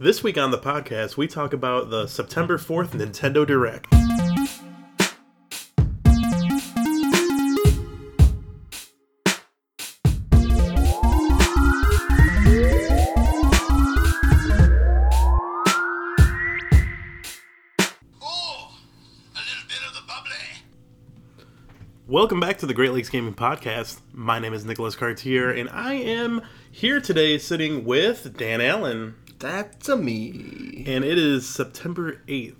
This week on the podcast, we talk about the September 4th Nintendo Direct. Oh, a little bit of the bubbly. Welcome back to the Great Lakes Gaming Podcast. My name is Nicholas Cartier, and I am here today sitting with Dan Allen. That's a me. And it is September 8th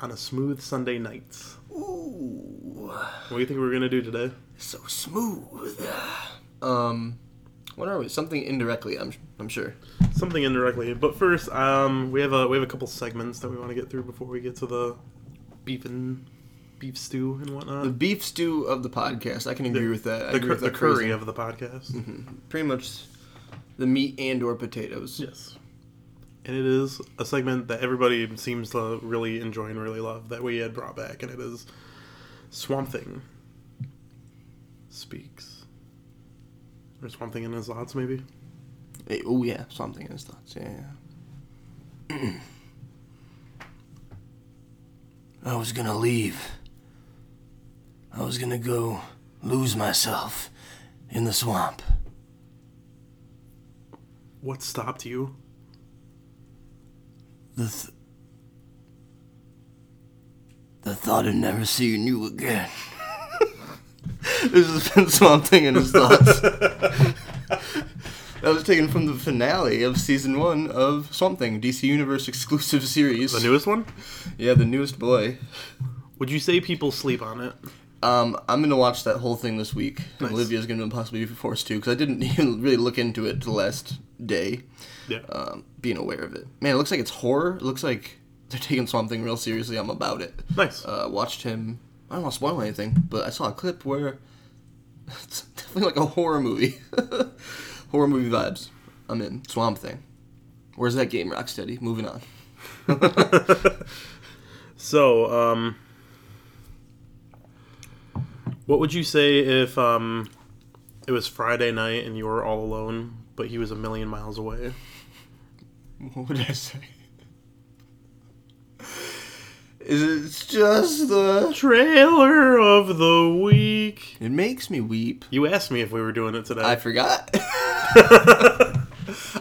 on a smooth Sunday night. Ooh. What do you think we're going to do today? So smooth. What are we? Something indirectly, I'm sure. Something indirectly. But first, we have a couple segments that we want to get through before we get to the beef stew and whatnot. The beef stew of the podcast. I can agree with that. The curry of the podcast. Mm-hmm. Pretty much the meat and or potatoes. Yes. And it is a segment that everybody seems to really enjoy and really love that we had brought back, and it is Swamp Thing Speaks. Or Swamp Thing in His Thoughts, maybe? Hey, oh, yeah. Swamp Thing in His Thoughts, yeah. I was gonna leave. I was gonna go lose myself in the swamp. What stopped you? The thought of never seeing you again. This has been Swamp Thing in His Thoughts. That was taken from the finale of Season 1 of Swamp Thing, DC Universe exclusive series. The newest one? Yeah, the newest boy. Would you say people sleep on it? I'm going to watch that whole thing this week. Nice. Olivia's going to possibly be forced to, because I didn't even really look into it the last day. Yeah. Being aware of it. Man, it looks like it's horror. It looks like they're taking Swamp Thing real seriously. I'm about it. Nice. Watched him. I don't want to spoil anything, but I saw a clip where it's definitely like a horror movie. Horror movie vibes. I'm in. Swamp Thing. Where's that game, Rocksteady? Moving on. So, what would you say if it was Friday night and you were all alone, but he was a million miles away? What would I say? It's just the trailer of the week. It makes me weep. You asked me if we were doing it today. I forgot.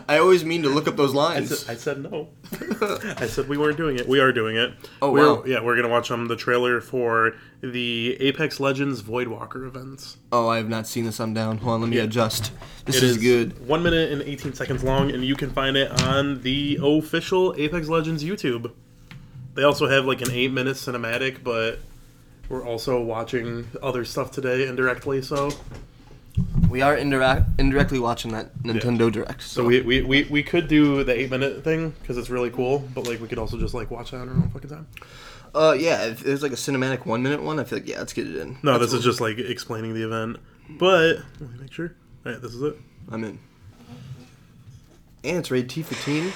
I always mean to look up those lines. I said no. I said we weren't doing it. We are doing it. Oh, wow. Yeah, we're going to watch the trailer for the Apex Legends Voidwalker events. Oh, I have not seen this. I'm down. Hold on, let me adjust. This is good. 1 minute and 18 seconds long, and you can find it on the official Apex Legends YouTube. They also have an 8-minute cinematic, but we're also watching other stuff today indirectly, so... We are indirectly watching that Nintendo Direct. So we could do the 8-minute thing, because it's really cool, but we could also just watch that on our own fucking time. Yeah, if there's a cinematic 1-minute one, I feel like, yeah, let's get it in. No, this is just explaining the event, but... Let me make sure. Alright, this is it. I'm in. And it's rated T-15.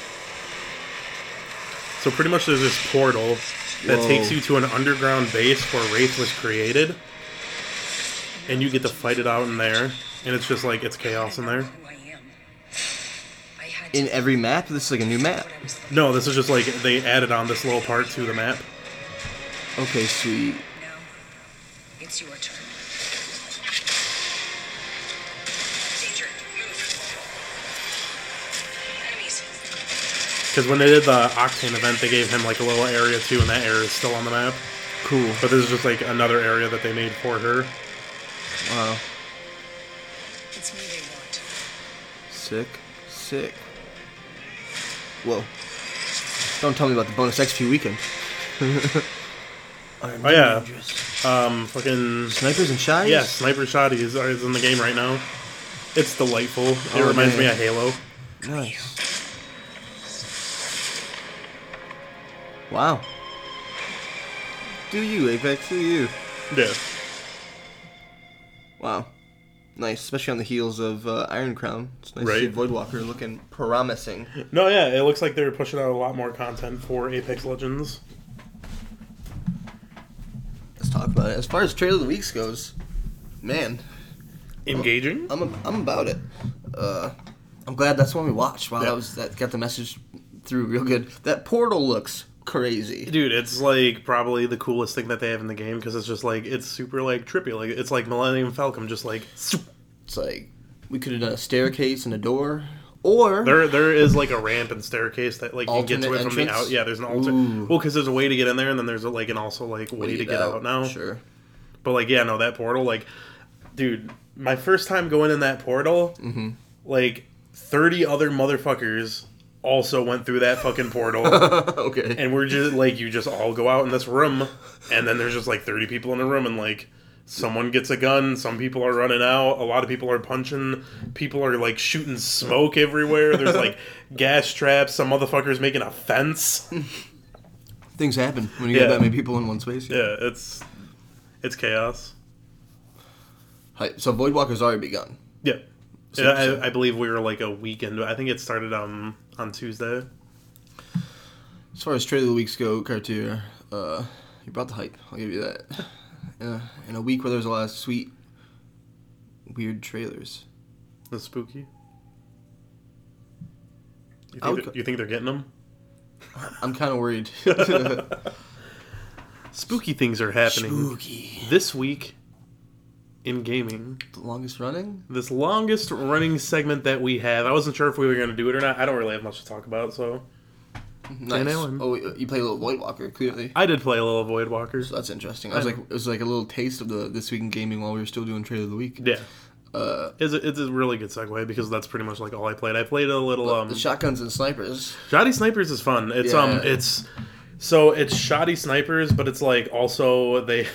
So pretty much there's this portal that takes you to an underground base where Wraith was created. And you get to fight it out in there, and it's just it's chaos in there. In every map? This is a new map? No, this is just they added on this little part to the map. Okay, sweet. Now, it's your turn. Because when they did the Octane event, they gave him a little area too, and that area is still on the map. Cool. But this is just another area that they made for her. Wow. It's me they want. Sick. Whoa. Don't tell me about the bonus XP weekend. Oh yeah. Dangerous. Fucking snipers and shotties. Yeah, sniper shotties are in the game right now. It's delightful. It reminds me of Halo. Nice. Wow. Do you, Apex? Do you? Yeah. Wow. Nice, especially on the heels of Iron Crown. It's nice to see Voidwalker looking promising. No, yeah, it looks like they're pushing out a lot more content for Apex Legends. Let's talk about it. As far as Trailer of the Weeks goes, man. Engaging? I'm about it. I'm glad that's one we watched. Wow, that got the message through real good. That portal looks crazy. Dude, it's like probably the coolest thing that they have in the game because it's just like, it's super like trippy. Like it's like Millennium Falcon, just like... It's like, we could have done a staircase and a door. Or... There is like a ramp and staircase that like you get to it from the out. Yeah, there's an alternate... Well, because there's a way to get in there and then there's like an also like way to get out now. Sure. But like, yeah, no, that portal, like... Dude, my first time going in that portal, like 30 other motherfuckers also went through that fucking portal. Okay. And we're just like, you just all go out in this room, and then there's just like 30 people in a room, and like someone gets a gun, some people are running out, a lot of people are punching, people are like shooting smoke everywhere, there's like gas traps, some motherfuckers making a fence. Things happen when you get that many people in one space. Yeah, it's chaos. So Voidwalker's already begun. Yeah. So, I believe we were like a weekend. I think it started on Tuesday. As far as trailer of the weeks go, Cartier, you brought the hype. I'll give you that. In a week where there's a lot of sweet, weird trailers. That's spooky. You think they're getting them? I'm kind of worried. Spooky things are happening. Spooky. This week... in gaming. This longest running segment that we have. I wasn't sure if we were going to do it or not. I don't really have much to talk about, so... Nice. Dan Allen. Oh, you play a little Voidwalker, clearly. I did play a little Voidwalker. So that's interesting. It was like a little taste of the This Week in Gaming while we were still doing Trailer of the Week. Yeah. It's a really good segue because that's pretty much like all I played. I played a little... the shotguns and snipers. Shoddy snipers is fun. It's So it's shoddy snipers, but it's like also they...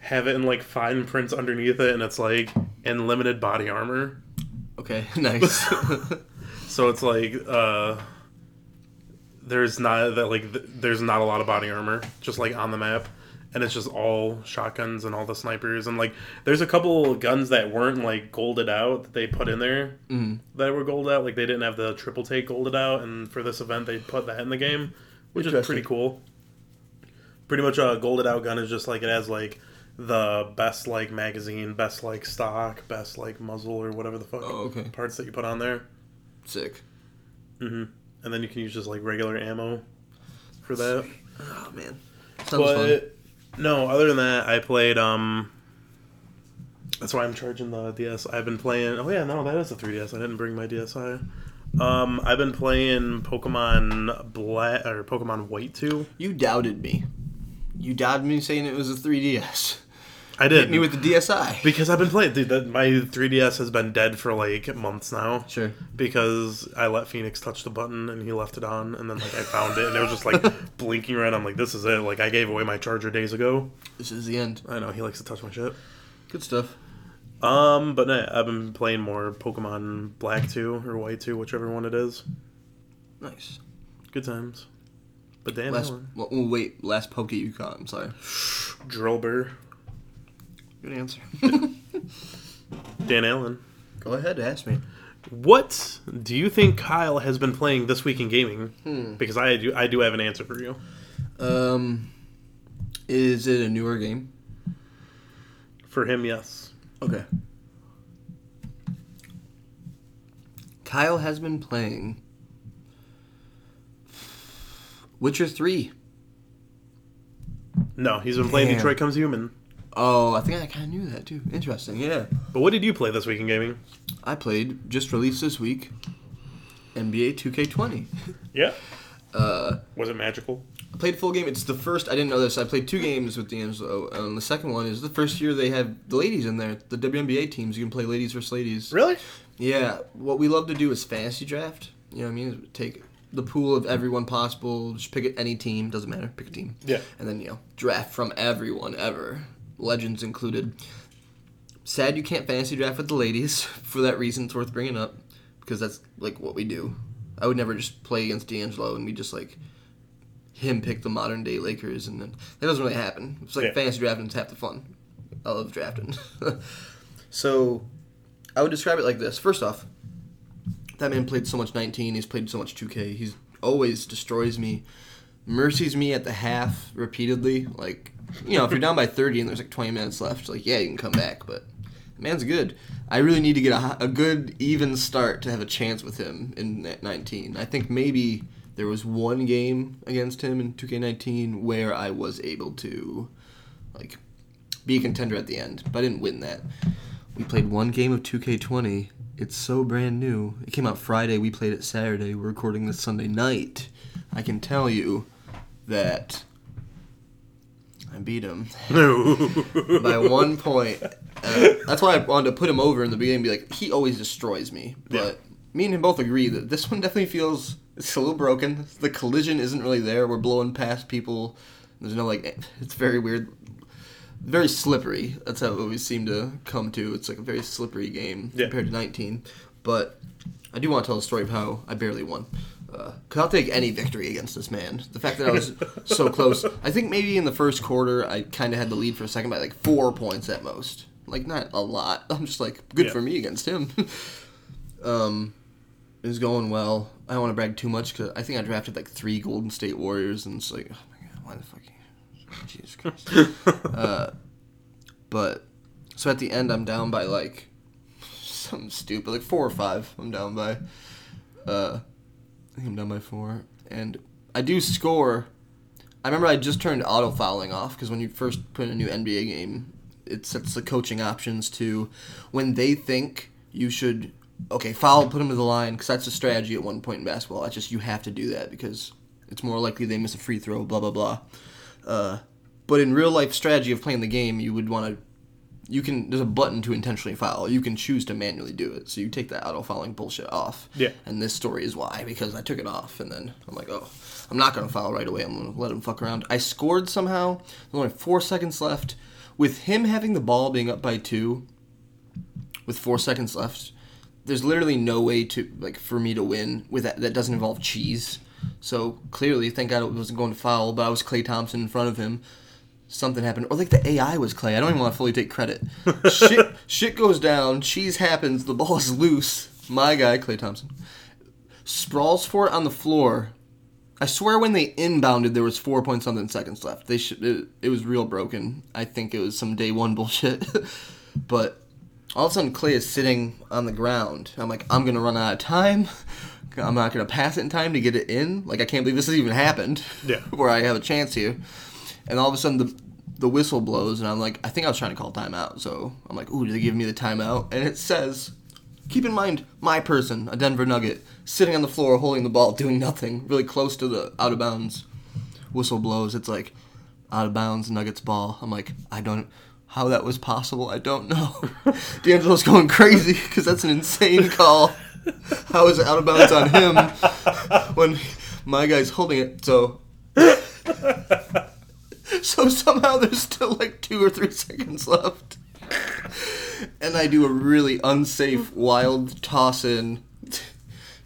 have it in like fine prints underneath it, and it's like in limited body armor. Okay, nice. So it's like there's not a lot of body armor just like on the map, and it's just all shotguns and all the snipers, and like there's a couple guns that weren't like golded out that they put in there that were golded out. Like they didn't have the triple take golded out, and for this event they put that in the game, which is pretty cool. Pretty much a golded out gun is just like it has like the best like magazine, best like stock, best like muzzle, or whatever the fuck parts that you put on there. Sick. And then you can use just like regular ammo for that. Oh man, sounds fun. No, other than that, I played. That's why I'm charging the DS. I've been playing. Oh yeah, no, that is a 3DS. I didn't bring my DSi. I've been playing Pokemon Black or Pokemon White 2. You doubted me. You doubted me saying it was a 3DS. I did. Hit me with the DSi. Because I've been playing. Dude, my 3DS has been dead for, like, months now. Sure. Because I let Phoenix touch the button, and he left it on, and then, like, I found it, and it was just, like, blinking red. I'm like, this is it. Like, I gave away my charger days ago. This is the end. I know. He likes to touch my shit. Good stuff. But no, I've been playing more Pokemon Black 2 or White 2, whichever one it is. Nice. Good times. But Dan Allen. Last Poke you caught, I'm sorry. Drillbur. Good answer. Dan Allen. Go ahead, ask me. What do you think Kyle has been playing this week in gaming? Because I do have an answer for you. Is it a newer game? For him, yes. Okay. Kyle has been playing... Witcher 3. No, he's been playing Detroit Comes Human. Oh, I think I kind of knew that, too. Interesting, yeah. But what did you play this week in gaming? I played, just released this week, NBA 2K20. Yeah. Was it magical? I played a full game. It's the first... I didn't know this. I played 2 games with D'Angelo. The second one is the first year they have the ladies in there. The WNBA teams. You can play ladies versus ladies. Really? Yeah. What we love to do is fantasy draft. You know what I mean? Take... the pool of everyone possible. Just pick any team. Doesn't matter. Pick a team. Yeah. And then, you know, draft from everyone ever. Legends included. Sad you can't fantasy draft with the ladies. For that reason, it's worth bringing up. Because that's, like, what we do. I would never just play against D'Angelo and we just, like, him pick the modern-day Lakers. And then that doesn't really happen. It's like fantasy drafting is half the fun. I love drafting. So, I would describe it like this. First off, that man played so much 19, he's played so much 2K. He's always destroys me, mercies me at the half repeatedly. Like, you know, if you're down by 30 and there's like 20 minutes left, like, yeah, you can come back, but the man's good. I really need to get a good, even start to have a chance with him in 19. I think maybe There was one game against him in 2K19 where I was able to, like, be a contender at the end, but I didn't win that. We played one game of 2K20. It's so brand new. It came out Friday. We played it Saturday. We're recording this Sunday night. I can tell you that I beat him by 1 point. That's why I wanted to put him over in the beginning and be like, he always destroys me. But me and him both agree that this one definitely feels, it's a little broken. The collision isn't really there. We're blowing past people. There's no, like, it's very weird. Very slippery. That's how it always seemed to come to. It's like a very slippery game compared to 19. But I do want to tell the story of how I barely won. Because I'll take any victory against this man. The fact that I was so close. I think maybe in the first quarter, I kind of had the lead for a second by like 4 points at most. Like, not a lot. I'm just like, good for me against him. It was going well. I don't want to brag too much because I think I drafted like 3 Golden State Warriors. And it's like, oh my God, why the fuck? Jesus Christ. But, so at the end, I'm down by, like, something stupid, like 4 or 5 I'm down by. I think I'm down by 4. And I do score. I remember I just turned auto-fouling off, because when you first put in a new NBA game, it sets the coaching options to when they think you should, okay, foul, put them to the line, because that's a strategy at one point in basketball. It's just you have to do that, because it's more likely they miss a free throw, blah, blah, blah. But in real life strategy of playing the game, you would want to, you can, there's a button to intentionally foul. You can choose to manually do it. So you take that auto fouling bullshit off. Yeah. And this story is why, because I took it off and then I'm like, oh, I'm not going to foul right away. I'm going to let him fuck around. I scored somehow. There's only 4 seconds left. With him having the ball being up by 2, with 4 seconds left, there's literally no way to, like, for me to win with that doesn't involve cheese. So, clearly, thank God it wasn't going to foul, but I was Klay Thompson in front of him. Something happened. Or, like, the AI was Klay. I don't even want to fully take credit. Shit goes down. Cheese happens. The ball is loose. My guy, Klay Thompson, sprawls for it on the floor. I swear when they inbounded, there was 4 point something seconds left. It was real broken. I think it was some day one bullshit. But all of a sudden, Klay is sitting on the ground. I'm like, I'm going to run out of time. I'm not going to pass it in time to get it in. Like, I can't believe this has even happened. Yeah. Where I have a chance here. And all of a sudden, the whistle blows, and I'm like, I think I was trying to call timeout. So I'm like, ooh, did they give me the timeout? And it says, keep in mind, my person, a Denver Nugget, sitting on the floor holding the ball, doing nothing, really close to the out-of-bounds. Whistle blows. It's like, out-of-bounds, Nuggets ball. I'm like, I don't... How that was possible, I don't know. D'Angelo's going crazy, because that's an insane call. How is it out of bounds on him when my guy's holding it? So somehow there's still like 2 or 3 seconds left. And I do a really unsafe, wild toss-in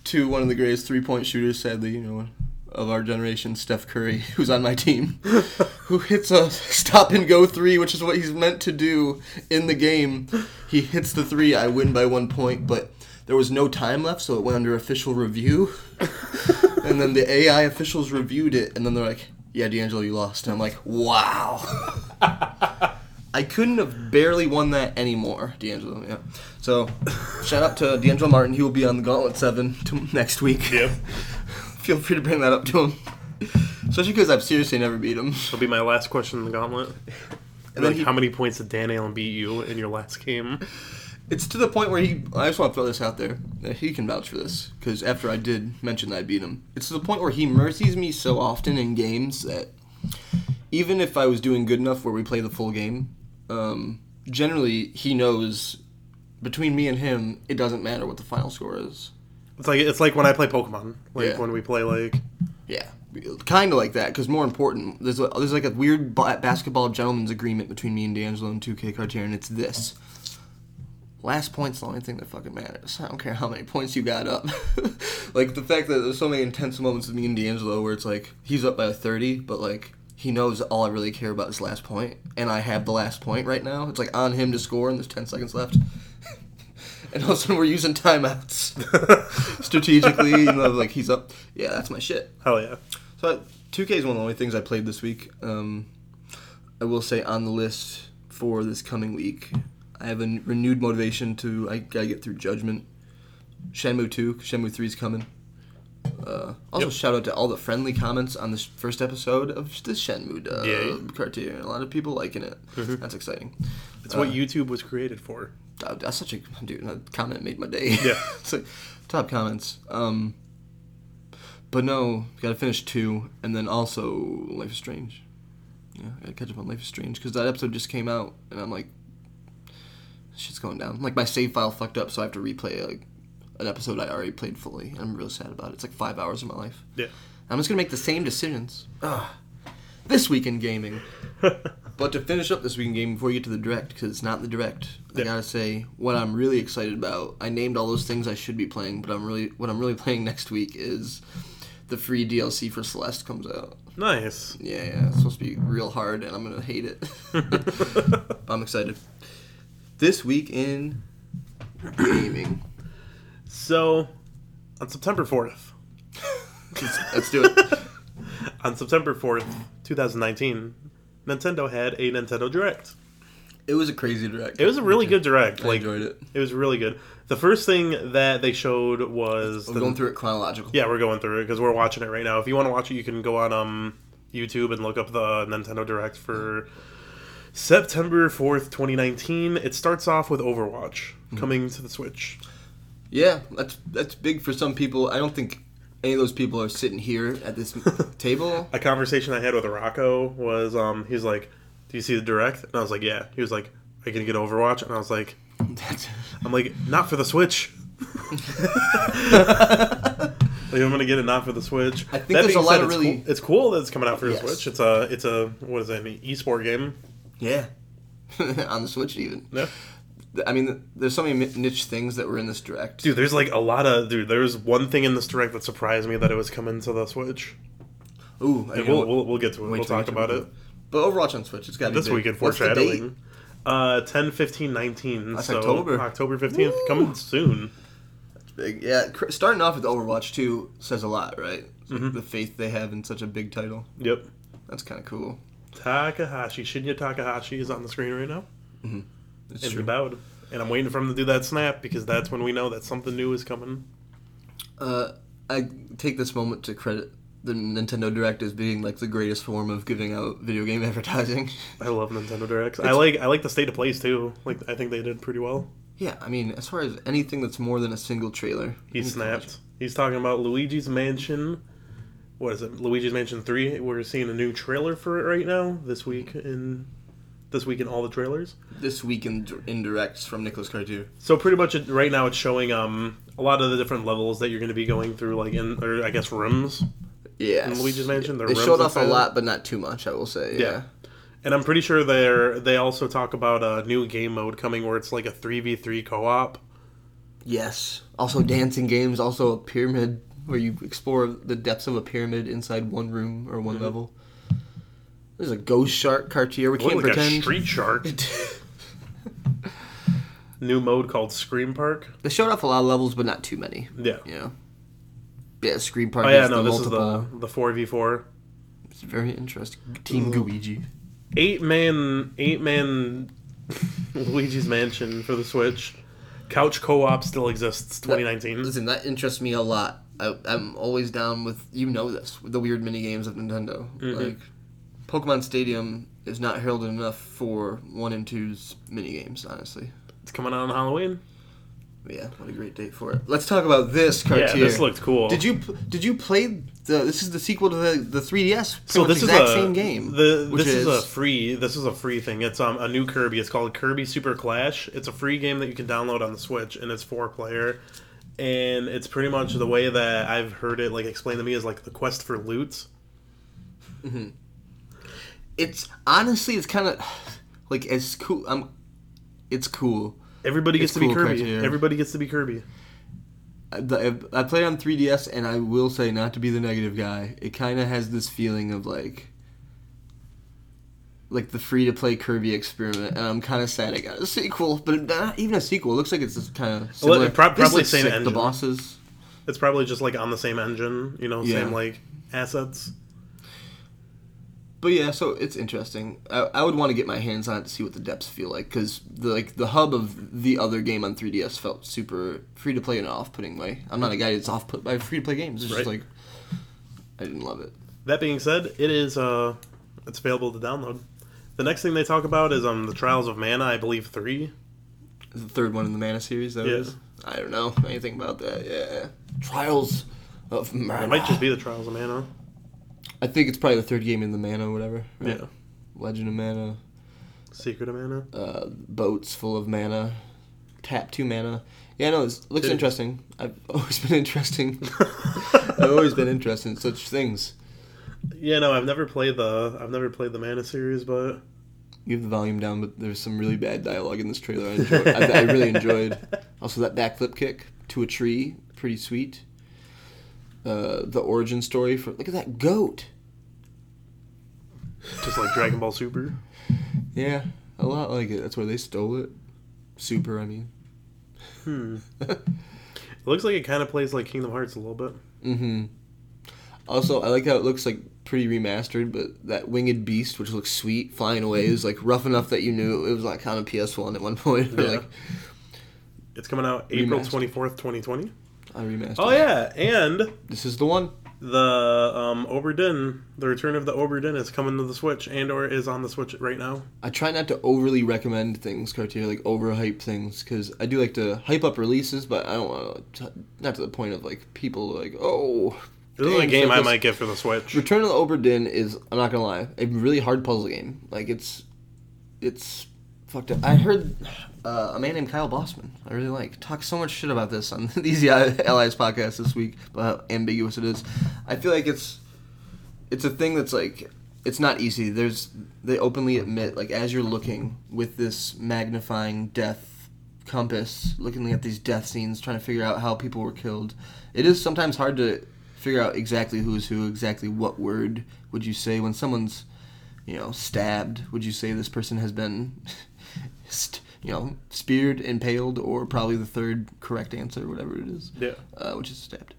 to one of the greatest three-point shooters, sadly, you know, of our generation, Steph Curry, who's on my team, who hits a stop-and-go three, which is what he's meant to do in the game. He hits the three. I win by 1 point, but... There was no time left, so it went under official review. And then the AI officials reviewed it, and then they're like, yeah, D'Angelo, you lost. And I'm like, wow. I couldn't have barely won that anymore, D'Angelo. Yeah. So, shout out to D'Angelo Martin. He will be on the Gauntlet 7 next week. Yep. Feel free to bring that up to him. Especially because I've seriously never beat him. That'll be my last question in the Gauntlet. And then like, how many points did Dan Allen beat you in your last game? It's to the point where he... I just want to throw this out there. He can vouch for this. Because after I did mention that I beat him. It's to the point where he mercies me so often in games that... Even if I was doing good enough where we play the full game... generally, he knows... Between me and him, it doesn't matter what the final score is. It's like when I play Pokemon. When we play, like... Yeah. Kind of like that. Because more important... There's like a weird basketball gentleman's agreement between me and D'Angelo and 2K Cartier. And it's this... Last point's the only thing that fucking matters. I don't care how many points you got up. Like, the fact that there's so many intense moments with me and D'Angelo where it's like, he's up by 30, but, like, he knows all I really care about is last point, and I have the last point right now. It's, like, on him to score, and there's 10 seconds left. And all of a sudden, we're using timeouts strategically. You know, like, he's up. Yeah, that's my shit. Hell yeah. So, 2K is one of the only things I played this week. I will say on the list for this coming week... I have a renewed motivation to... I gotta get through Judgment. Shenmue 2, Shenmue 3 is coming. Also, shout out to all the friendly comments on this first episode of this Shenmue Cartier. A lot of people liking it. Mm-hmm. That's exciting. It's what YouTube was created for. That's such a... Dude, that comment made my day. Yeah. So, top comments. But no, gotta finish 2, and then also Life is Strange. Yeah, I gotta catch up on Life is Strange, because that episode just came out, and I'm like, shit's going down. Like, my save file fucked up, so I have to replay an episode I already played fully, and I'm real sad about it. It's like 5 hours of my life. Yeah. I'm just gonna make the same decisions. Ugh. This Week in Gaming. But to finish up This Week in Gaming before you get to the Direct, because it's not in the Direct, I gotta say what I'm really excited about. I named all those things I should be playing, but what I'm really playing next week is the free DLC for Celeste comes out. Nice. Yeah, it's supposed to be real hard, and I'm gonna hate it. But I'm excited. This Week in Gaming. So, on September 4th. Let's do it. On September 4th, 2019, Nintendo had a Nintendo Direct. It was a crazy Direct. It was a really good Direct. I enjoyed it. It was really good. The first thing that they showed was... We're going through it chronological. Yeah, we're going through it because we're watching it right now. If you want to watch it, you can go on YouTube and look up the Nintendo Direct for September 4th, 2019. It starts off with Overwatch coming to the Switch. Yeah, that's big for some people. I don't think any of those people are sitting here at this table. A conversation I had with Rocco was, he's like, "Do you see the Direct?" And I was like, "Yeah." He was like, "Are you gonna get Overwatch?" And I was like, "I'm like, not for the Switch." Like, I'm gonna get it not for the Switch. I think there's a lot of really. Cool. It's cool that it's coming out for the Switch. It's a what is it? An eSport game. Yeah, on the Switch even. Yeah. I mean, there's so many niche things that were in this Direct. Dude, there's like a lot of... Dude, there was one thing in this Direct that surprised me that it was coming to the Switch. Ooh. And we'll get to it. We'll talk about it. But Overwatch on Switch, it's got to be this weekend, foreshadowing. 10, 15, 19. That's October. October 15th. Woo! Coming soon. That's big. Yeah, starting off with Overwatch 2 says a lot, right? Mm-hmm. The faith they have in such a big title. Yep. That's kind of cool. Shinya Takahashi is on the screen right now. Mm-hmm. It's about, and I'm waiting for him to do that snap because that's when we know that something new is coming. I take this moment to credit the Nintendo Direct as being like the greatest form of giving out video game advertising. I love Nintendo Directs. I like the state of plays too. Like I think they did pretty well. Yeah, I mean, as far as anything that's more than a single trailer, he snapped. He's talking about Luigi's Mansion. What is it? Luigi's Mansion 3. We're seeing a new trailer for it right now this week in. This Week in all the trailers. This Week in Directs from Nicholas Cartier. So pretty much right now it's showing a lot of the different levels that you're going to be going through, like in, or I guess rooms. Yeah. In Luigi's Mansion. They showed off a lot, but not too much, I will say. Yeah. And I'm pretty sure they also talk about a new game mode coming where it's like a 3v3 co-op. Yes. Also dancing games, also a pyramid where you explore the depths of a pyramid inside one room or one level. There's a ghost shark Cartier. We can't like pretend. A street shark. New mode called Scream Park. They showed off a lot of levels, but not too many. Yeah. You know? Yeah, Scream Park is the 4v4. It's very interesting. Team Luigi. Eight man Luigi's Mansion for the Switch. Couch co-op still exists, 2019. That interests me a lot. I'm always down with, with the weird minigames of Nintendo. Mm-hmm. Like... Pokemon Stadium is not heralded enough for 1 and 2's minigames, honestly. It's coming out on Halloween. Yeah, what a great date for it. Let's talk about this, Cartier. Yeah, this looked cool. Did you play this is the sequel to the 3DS. So this is the exact same game. This is a free thing. It's a new Kirby. It's called Kirby Super Clash. It's a free game that you can download on the Switch, and it's 4-player. And it's pretty much the way that I've heard it like explained to me is like the quest for loot. Mm-hmm. It's kind of like as cool. It's cool. Everybody gets to be Kirby. Everybody gets to be Kirby. I played on 3DS, and I will say, not to be the negative guy, it kind of has this feeling of like the free to play Kirby experiment, and I'm kind of sad I got a sequel, but not even a sequel. It looks like it's just kind of similar. Probably same engine. The bosses. It's probably just like on the same engine, same like assets. But yeah, so it's interesting. I would want to get my hands on it to see what the depths feel like, because the hub of the other game on 3DS felt super free-to-play in an off-putting way. I'm not a guy that's off-put by free-to-play games. It's right. Just like, I didn't love it. That being said, it is it's available to download. The next thing they talk about is the Trials of Mana, I believe 3. Is the third one in the Mana series, though? Yes. I don't know anything about that, yeah. Trials of Mana. It might just be the Trials of Mana. I think it's probably the third game in the Mana or whatever. Right? Yeah. Legend of Mana. Secret of Mana. Boats full of mana. Tap 2 mana. Yeah, no, it looks interesting. I've always been interested in such things. Yeah, no, I've never played the Mana series, but you have the volume down, but there's some really bad dialogue in this trailer. I really enjoyed. Also, that backflip kick to a tree, pretty sweet. The origin story for... Look at that goat! Just like Dragon Ball Super? Yeah, a lot like it. That's where they stole it. Super, I mean. It looks like it kind of plays like Kingdom Hearts a little bit. Mm-hmm. Also, I like how it looks like pretty remastered, but that winged beast, which looks sweet, flying away, is like rough enough that you knew it was like on a PS1 at one point. Yeah. Like, it's coming out April 24th, 2020. I remastered. Oh yeah, and this is the one. The Obra Dinn, the Return of the Obra Dinn is coming to the Switch and/or is on the Switch right now. I try not to overly recommend things, Cartier, like overhype things, because I do like to hype up releases, but I don't want to, not to the point of like people like, oh. This is a game so I might get for the Switch. Return of the Obra Dinn is, I'm not gonna lie, a really hard puzzle game. Like it's fucked up. I heard a man named Kyle Bossman, I really like, talk so much shit about this on the Easy Allies podcast this week, about how ambiguous it is. I feel like it's a thing that's like, it's not easy. They openly admit, like, as you're looking with this magnifying death compass, looking at these death scenes, trying to figure out how people were killed, it is sometimes hard to figure out exactly who is who, exactly what word would you say when someone's, you know, stabbed. Would you say this person has been... you know, speared, impaled, or probably the third correct answer, whatever it is. Yeah. Which is stabbed.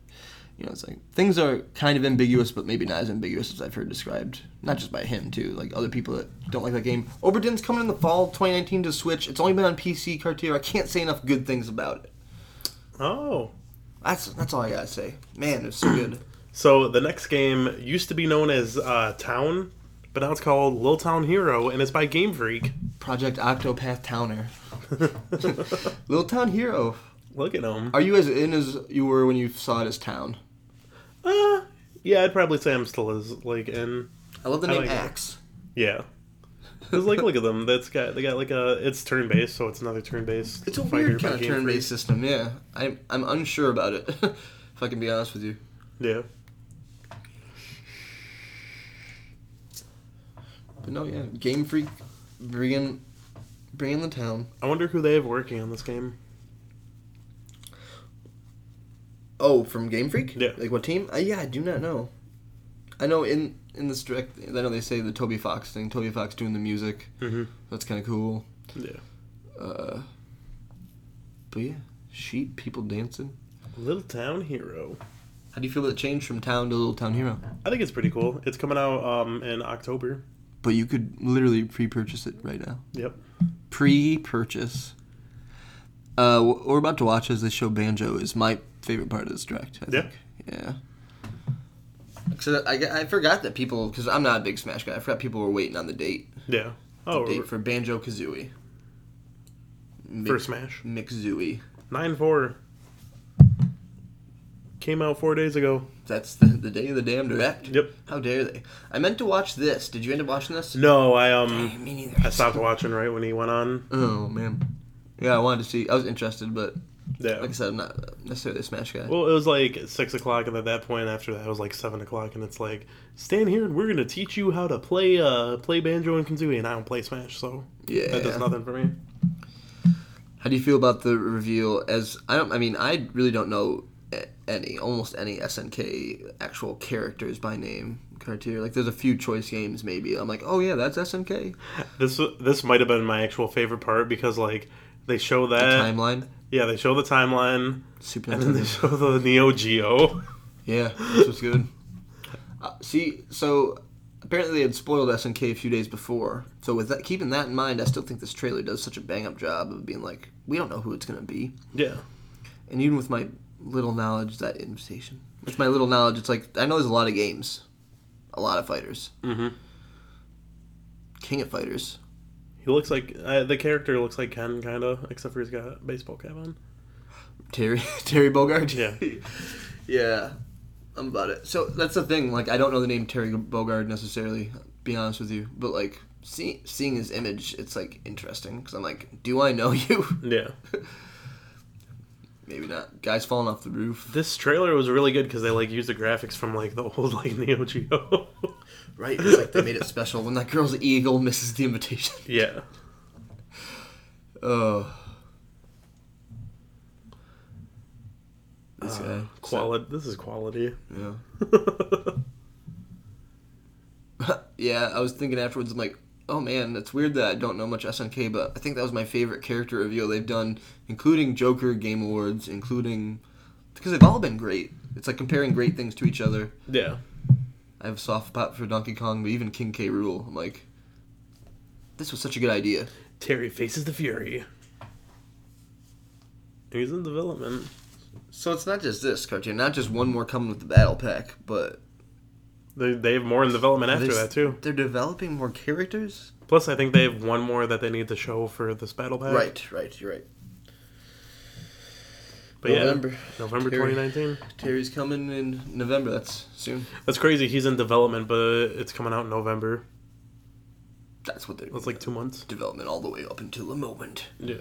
You know, it's like, things are kind of ambiguous, but maybe not as ambiguous as I've heard described. Not just by him, too. Like, other people that don't like that game. Obra Dinn's coming in the fall 2019 to Switch. It's only been on PC, Cartier. I can't say enough good things about it. Oh. That's all I gotta say. Man, it's so good. So, the next game used to be known as Town, but now it's called Little Town Hero, and it's by Game Freak. Project Octopath Towner. Little Town Hero. Look at him. Are you as in as you were when you saw it as Town? Yeah, I'd probably say I'm still as, like, in. I love the name Axe. Yeah. Because, like, look at them. They got, like, it's turn-based, so it's another turn-based. It's a weird kind of turn-based system, yeah. I'm unsure about it, if I can be honest with you. Yeah. But no, yeah, Game Freak bringing the town. I wonder who they have working on this game. Oh, from Game Freak? Yeah. Like what team? Yeah, I do not know. I know in this direct, I know they say the Toby Fox thing. Toby Fox doing the music. Mm-hmm. That's kind of cool. Yeah. But yeah, sheep, people dancing. Little Town Hero. How do you feel about the change from Town to Little Town Hero? I think it's pretty cool. It's coming out in October. But you could literally pre-purchase it right now. Yep. Pre-purchase. What we're about to watch as they show Banjo is my favorite part of this direct, I think. Yeah. So I forgot that people, because I'm not a big Smash guy, I forgot people were waiting on the date. Yeah. Oh. The date for Banjo Kazooie. For Smash? McZooey. 9/4. Came out 4 days ago. That's the day of the damn direct. Yep. How dare they? I meant to watch this. Did you end up watching this? No, Damn, me neither. I stopped watching right when he went on. Oh man. Yeah, I wanted to see. I was interested, but yeah, like I said, I'm not necessarily a Smash guy. Well, it was like 6 o'clock, and at that point, after that, it was like 7 o'clock, and it's like, stand here, and we're gonna teach you how to play play Banjo and Kazooie, and I don't play Smash, so yeah, that does nothing for me. How do you feel about the reveal? I really don't know almost any SNK actual characters by name, Cartier. Like, there's a few choice games, maybe. I'm like, oh, yeah, that's SNK. This might have been my actual favorite part, because, like, they show that... The timeline? Yeah, they show the timeline, Super and Nintendo. Then they show the Neo Geo. Yeah, this was good. See, so Apparently they had spoiled SNK a few days before. So with that, keeping that in mind, I still think this trailer does such a bang-up job of being like, we don't know who it's going to be. Yeah. And even with my little knowledge, that invitation. With my little knowledge, it's like, I know there's a lot of games. A lot of fighters. Mm-hmm. King of Fighters. He looks like, the character looks like Ken, kind of, except for he's got a baseball cap on. Terry Bogard? Yeah. Yeah. I'm about it. So that's the thing. Like, I don't know the name Terry Bogard necessarily, I'll be honest with you. But, like, seeing his image, it's, like, interesting. Because I'm like, do I know you? Yeah. Maybe not. Guy's falling off the roof. This trailer was really good because they, like, used the graphics from, like, the old, like, Neo Geo. Right. It's like they made it special. When that girl's eagle misses the invitation. Yeah. Oh. This guy. Quality. So, this is quality. Yeah. Yeah, I was thinking afterwards, I'm like, oh man, it's weird that I don't know much SNK, but I think that was my favorite character reveal they've done, including Joker, Game Awards, including... Because they've all been great. It's like comparing great things to each other. Yeah. I have a soft spot for Donkey Kong, but even King K. Rool. I'm like, this was such a good idea. Terry faces the Fury. He's in development. So it's not just this, Cartier. Not just one more coming with the Battle Pack, but... They have more in development after that, too. They're developing more characters? Plus, I think they have one more that they need to show for this Battle Pack. Right. You're right. But November 2019. Terry's coming in November. That's soon. That's crazy. He's in development, but it's coming out in November. That's what they're doing. That's like 2 months. Development all the way up until the moment. Yeah.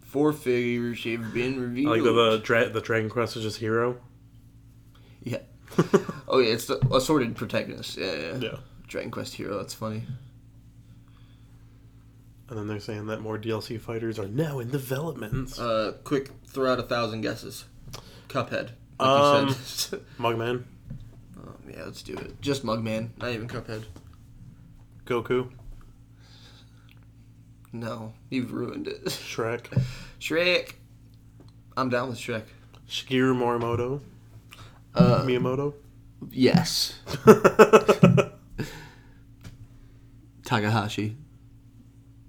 4 figures have been revealed. Like the Dragon Quest is just Hero. Yeah. Oh yeah, it's the assorted protagonists. Yeah. Dragon Quest Hero. That's funny. And then they're saying that more DLC fighters are now in development. Quick, throw out 1,000 guesses. Cuphead. Like you said. Mugman. Yeah, let's do it. Just Mugman. Not even Cuphead. Goku. No, you've ruined it. Shrek. I'm down with Shrek. Shigeru Miyamoto. Miyamoto? Yes. Takahashi.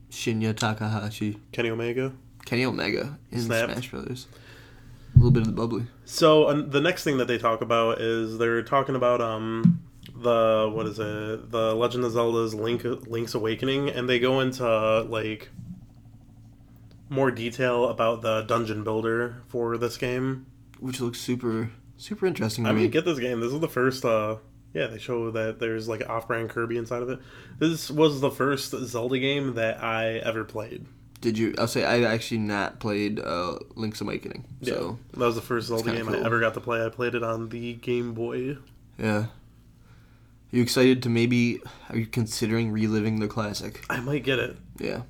Shinya Takahashi. Kenny Omega in Smash Brothers. A little bit of the bubbly. So the next thing that they talk about is they're talking about the Legend of Zelda's Link's Awakening, and they go into like more detail about the dungeon builder for this game, which looks super super interesting. I mean, get this game. This is the first. They show that there's like off-brand Kirby inside of it. This was the first Zelda game that I ever played. Did you? I'll say I actually not played Link's Awakening. So yeah, that was the first Zelda game I ever got to play. I played it on the Game Boy. Yeah. Are you excited to maybe? Are you considering reliving the classic? I might get it. Yeah.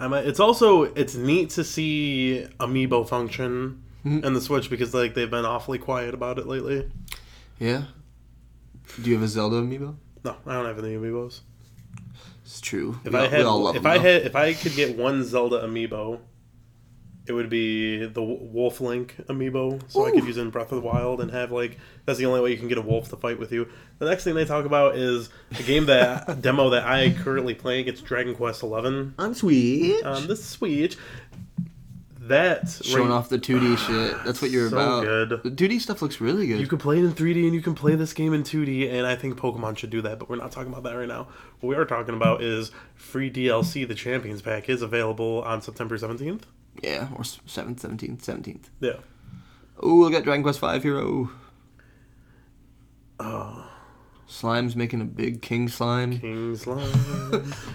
I might. It's neat to see Amiibo function. Mm-hmm. And the Switch, because like they've been awfully quiet about it lately. Yeah. Do you have a Zelda amiibo? No, I don't have any amiibos. It's true. If I could get one Zelda amiibo, it would be the Wolf Link amiibo. So ooh. I could use it in Breath of the Wild and have like that's the only way you can get a wolf to fight with you. The next thing they talk about is a game that demo that I currently playing. It's Dragon Quest XI. On Switch. On the Switch. That's showing off the 2D shit. That's what you're so about. Good. The 2D stuff looks really good. You can play it in 3D and you can play this game in 2D, and I think Pokemon should do that, but we're not talking about that right now. What we are talking about is free DLC. The Champions Pack is available on September 17th. Yeah, or 7th, 17th, 17th. Yeah. Oh, look at Dragon Quest V Hero. Oh. Slime's making a big King Slime.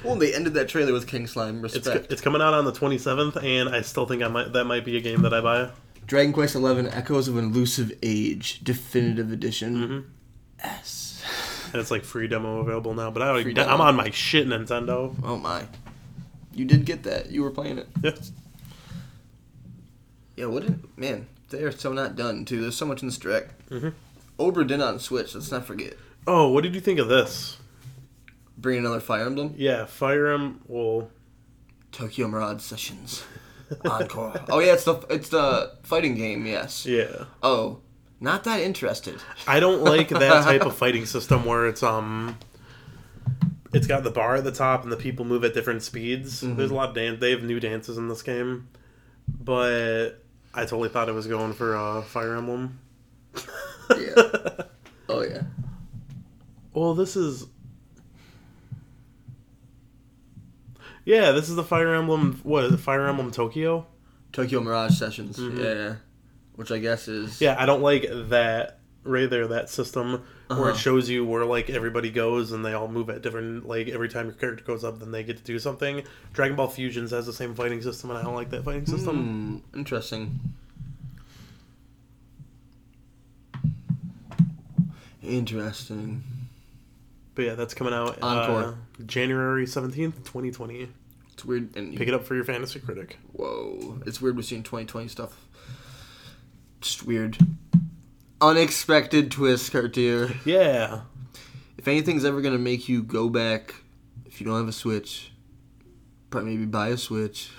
Well, they ended that trailer with King Slime. Respect. It's coming out on the 27th, and I still think that might be a game that I buy. Dragon Quest XI: Echoes of an Elusive Age, Definitive Edition. Mm-hmm. S. And it's like free demo available now, but I'm on my shit, Nintendo. Oh my! You did get that. You were playing it. Yeah. Yeah. Man? They are so not done too. There's so much in this direct. Mm-hmm. Obra Dinn on Switch. Let's not forget. Oh, what did you think of this? Bring another Fire Emblem? Yeah, Fire Emblem. Well, Tokyo Mirage Sessions. Encore. Oh yeah, it's the fighting game. Yes. Yeah. Oh, Not that interested. I don't like that type of fighting system where it's got the bar at the top and the people move at different speeds. Mm-hmm. There's a lot of dance. They have new dances in this game, but I totally thought it was going for Fire Emblem. Yeah. Oh yeah. Well, this is. Yeah, this is the Fire Emblem. What is it? Fire Emblem Tokyo? Tokyo Mirage Sessions. Mm-hmm. Yeah. Which I guess is... Yeah, I don't like that right there, that system where it shows you where, like, everybody goes and they all move at different... Like, every time your character goes up, then they get to do something. Dragon Ball Fusions has the same fighting system, and I don't like that fighting system. Interesting. Interesting. But yeah, that's coming out January 17th, 2020. It's weird. And pick it up for your fantasy critic. Whoa. It's weird we're seeing 2020 stuff. Just weird. Unexpected twist, Cartier. Yeah. If anything's ever going to make you go back, if you don't have a Switch, probably maybe buy a Switch.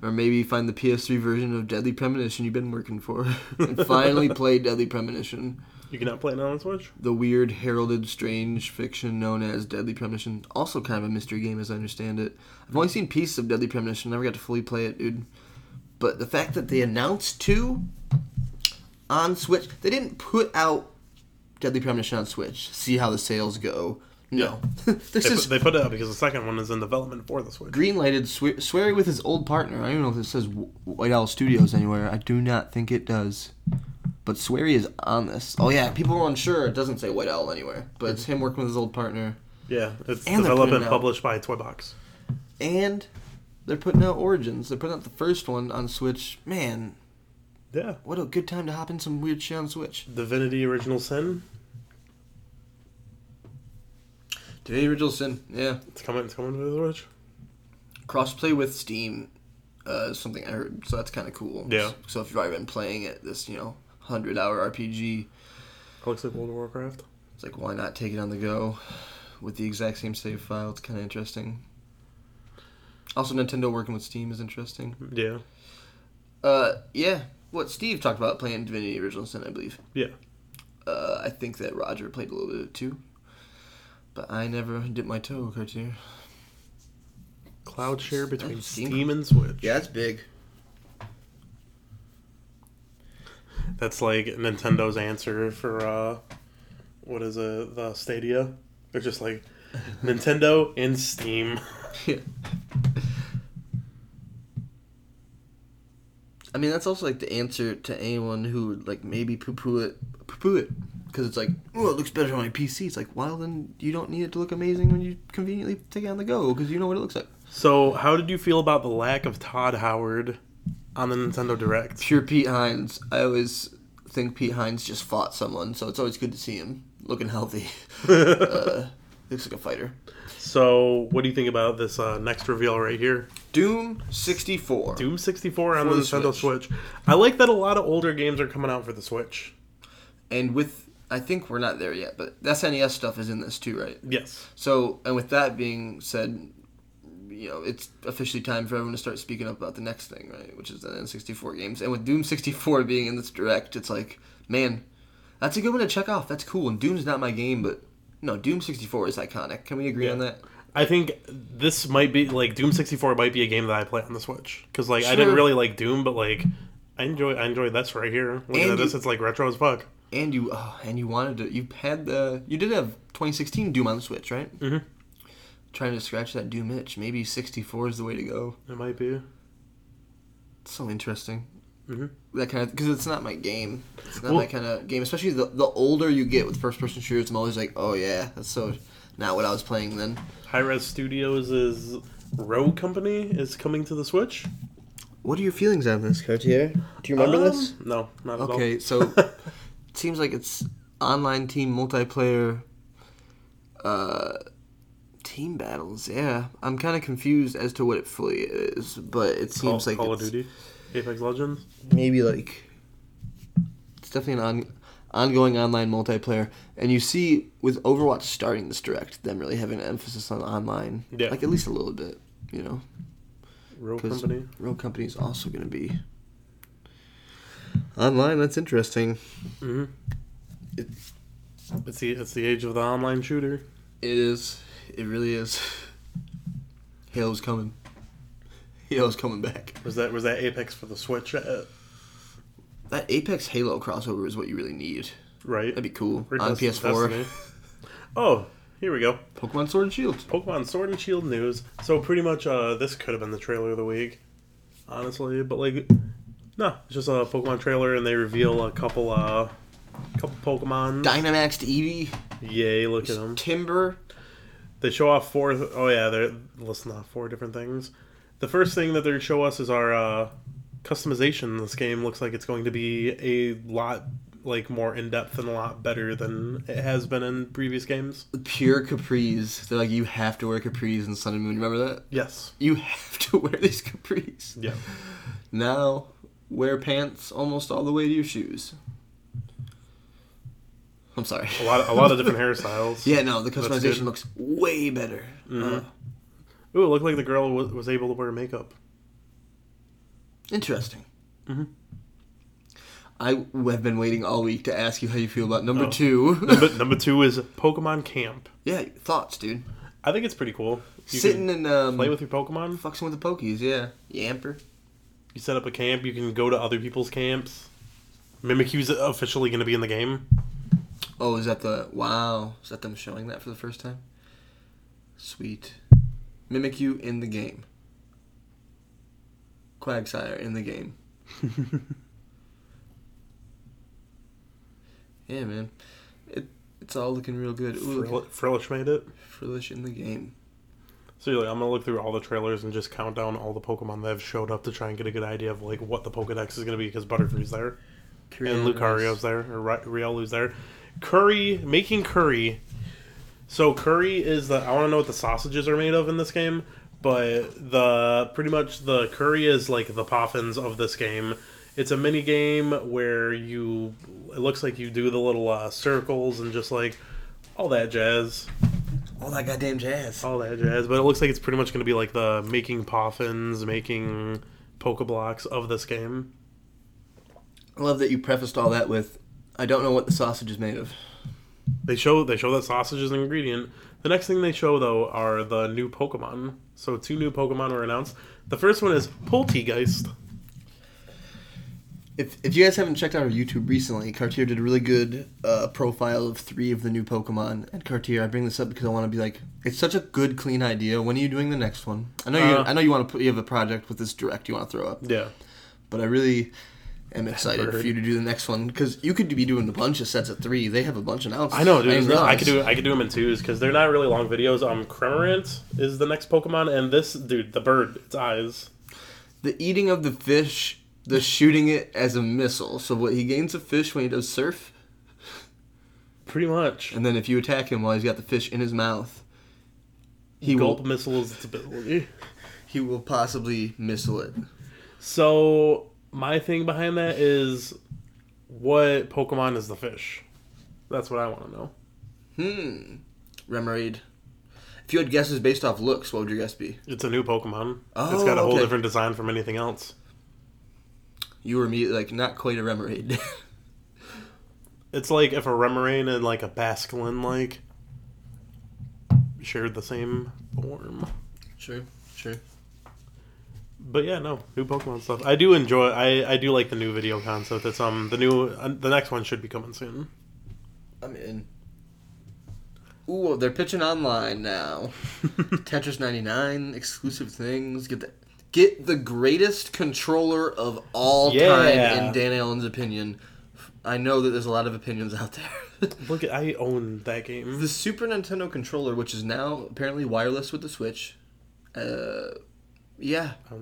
Or maybe find the PS3 version of Deadly Premonition you've been working for. And finally play Deadly Premonition. You cannot play it on the Switch? The weird, heralded, strange fiction known as Deadly Premonition. Also kind of a mystery game, as I understand it. I've only seen pieces of Deadly Premonition. Never got to fully play it, dude. But the fact that they announced 2 on Switch... They didn't put out Deadly Premonition on Switch. See how the sales go. No. Yeah. They put it out because the second one is in development for the Switch. Greenlighted Sweary with his old partner. I don't even know if it says White Owl Studios anywhere. I do not think it does. But Sweary is on this. Oh, yeah. People were unsure. It doesn't say White Owl anywhere. But it's him working with his old partner. Yeah. It's developed and published by Toybox. And they're putting out Origins. They're putting out the first one on Switch. Man. Yeah. What a good time to hop in some weird shit on Switch. Divinity Original Sin. Divinity Original Sin. Yeah. It's coming to the Switch. Crossplay with Steam is something I heard. So that's kind of cool. Yeah. So if you've already been playing it, this, 100-hour RPG. Looks like World of Warcraft. It's like, why not take it on the go with the exact same save file? It's kind of interesting. Also, Nintendo working with Steam is interesting. Yeah. Yeah. What Steve talked about playing Divinity Original Sin, I believe. Yeah. I think that Roger played a little bit of it too. But I never dipped my toe, Cartier. Cloud share between Steam and Switch. Yeah, that's big. That's like Nintendo's answer for, the Stadia. They're just like, Nintendo and Steam. Yeah. I mean, that's also like the answer to anyone who would like maybe poo-poo it. Because it's like, oh, it looks better on my PC. It's like, well, then you don't need it to look amazing when you conveniently take it on the go, because you know what it looks like. So, how did you feel about the lack of Todd Howard on the Nintendo Direct? Pure Pete Hines. I always think Pete Hines just fought someone, so it's always good to see him looking healthy. Looks like a fighter. So, what do you think about this next reveal right here? Doom 64. Doom 64 on the Nintendo Switch. I like that a lot of older games are coming out for the Switch. And with... I think we're not there yet, but SNES stuff is in this too, right? Yes. So, and with that being said... it's officially time for everyone to start speaking up about the next thing, right? Which is the N64 games. And with Doom 64 being in this Direct, it's like, man, that's a good one to check off. That's cool. And Doom's not my game, but no, Doom 64 is iconic. Can we agree on that? I think this might be, like, Doom 64 might be a game that I play on the Switch. Because, like, sure. I didn't really like Doom, but, like, I enjoy this right here. Look at this. It's, like, retro as fuck. And you wanted to, you did have 2016 Doom on the Switch, right? Mm-hmm. Trying to scratch that Doom itch. Maybe 64 is the way to go. It might be. It's so interesting. Mm-hmm. That kind of... Because it's not my game. It's not my kind of game. Especially the older you get with first-person shooters, I'm always like, oh yeah, that's so not what I was playing then. Hi-Rez Studios' Rogue Company is coming to the Switch. What are your feelings on this, Cartier? Do you remember this? No, not at all. Okay, so it seems like it's online team multiplayer... team battles, yeah. I'm kind of confused as to what it fully is, but it seems like Call of Duty, Apex Legends. Maybe like it's definitely an ongoing online multiplayer, and you see with Overwatch starting this Direct, them really having an emphasis on online, yeah. Like at least a little bit, Rogue Company. Rogue Company is also going to be. online, that's interesting. Mm-hmm. It's the age of the online shooter. It is. It really is. Halo's coming. Halo's coming back. Was that Apex for the Switch? That Apex Halo crossover is what you really need. Right. That'd be cool. On PS4. Oh, here we go. Pokemon Sword and Shield. Pokemon Sword and Shield news. So pretty much this could have been the trailer of the week, honestly. But no, it's just a Pokemon trailer and they reveal a couple Pokemon. Dynamaxed Eevee. Yay, look at them. Timber. They show off four... Oh, yeah, they're listing off four different things. The first thing that they show us is our customization. This game looks like it's going to be a lot more in-depth and a lot better than it has been in previous games. Pure capris. They're like, you have to wear capris in Sun and Moon. Remember that? Yes. You have to wear these capris. Yeah. Now, wear pants almost all the way to your shoes. I'm sorry. A lot of different hairstyles. Yeah, no, the customization looks way better. Mm-hmm. Ooh, it looked like the girl was able to wear makeup. Interesting. Mm-hmm. I have been waiting all week to ask you how you feel about number two. Number two is Pokemon Camp. Yeah, thoughts, dude. I think it's pretty cool. You can play with your Pokemon. Fuck some with the Pokies, yeah. Yamper. You set up a camp. You can go to other people's camps. Mimikyu's officially going to be in the game. Oh, is that wow? Is that them showing that for the first time? Sweet. Mimikyu in the game. Quagsire in the game. Yeah, man. It's all looking real good. Ooh, Frillish made it. Frillish in the game. So I'm going to look through all the trailers and just count down all the Pokemon that have showed up to try and get a good idea of what the Pokedex is going to be, because Butterfree's there. And Lucario's there. Or Riolu's there. Curry. So curry is I want to know what the sausages are made of in this game, but pretty much the curry is like the Poffins of this game. It's a mini game where it looks like you do the little circles and just all that jazz. All that goddamn jazz. All that jazz, but it looks like it's pretty much going to be like the making Poffins, making Pokeblocks of this game. I love that you prefaced all that with, I don't know what the sausage is made of. They show that sausage is an ingredient. The next thing they show, though, are the new Pokemon. So 2 new Pokemon were announced. The first one is Poltegeist. If you guys haven't checked out our YouTube recently, Cartier did a really good profile of 3 of the new Pokemon. And Cartier, I bring this up because I want to be it's such a good, clean idea. When are you doing the next one? I know you want to you have a project with this direct you want to throw up. Yeah. But I really... I'm excited for you to do the next one, because you could be doing a bunch of sets of 3. They have a bunch of announcements. I know, dude. I could do them in 2s, because they're not really long videos. Cremorant is the next Pokemon, and this dude, the bird, its eyes. The eating of the fish, the shooting it as a missile. So what he gains a fish when he does surf. Pretty much. And then if you attack him while he's got the fish in his mouth, he will missile its ability. He will possibly missile it. So. My thing behind that is, what Pokemon is the fish? That's what I want to know. Remoraid. If you had guesses based off looks, what would your guess be? It's a new Pokemon. Oh, it's got a whole different design from anything else. You were immediately not quite a Remoraid. It's like if a Remoraid and a Basculin shared the same form. Sure. But yeah, no, new Pokemon stuff. I do enjoy. I do like the new video concept. It's the next one should be coming soon. I'm in. Ooh, they're pitching online now. Tetris 99 exclusive things. Get the greatest controller of all time, in Dan Allen's opinion. I know that there's a lot of opinions out there. I own that game. The Super Nintendo controller, which is now apparently wireless with the Switch. Yeah. I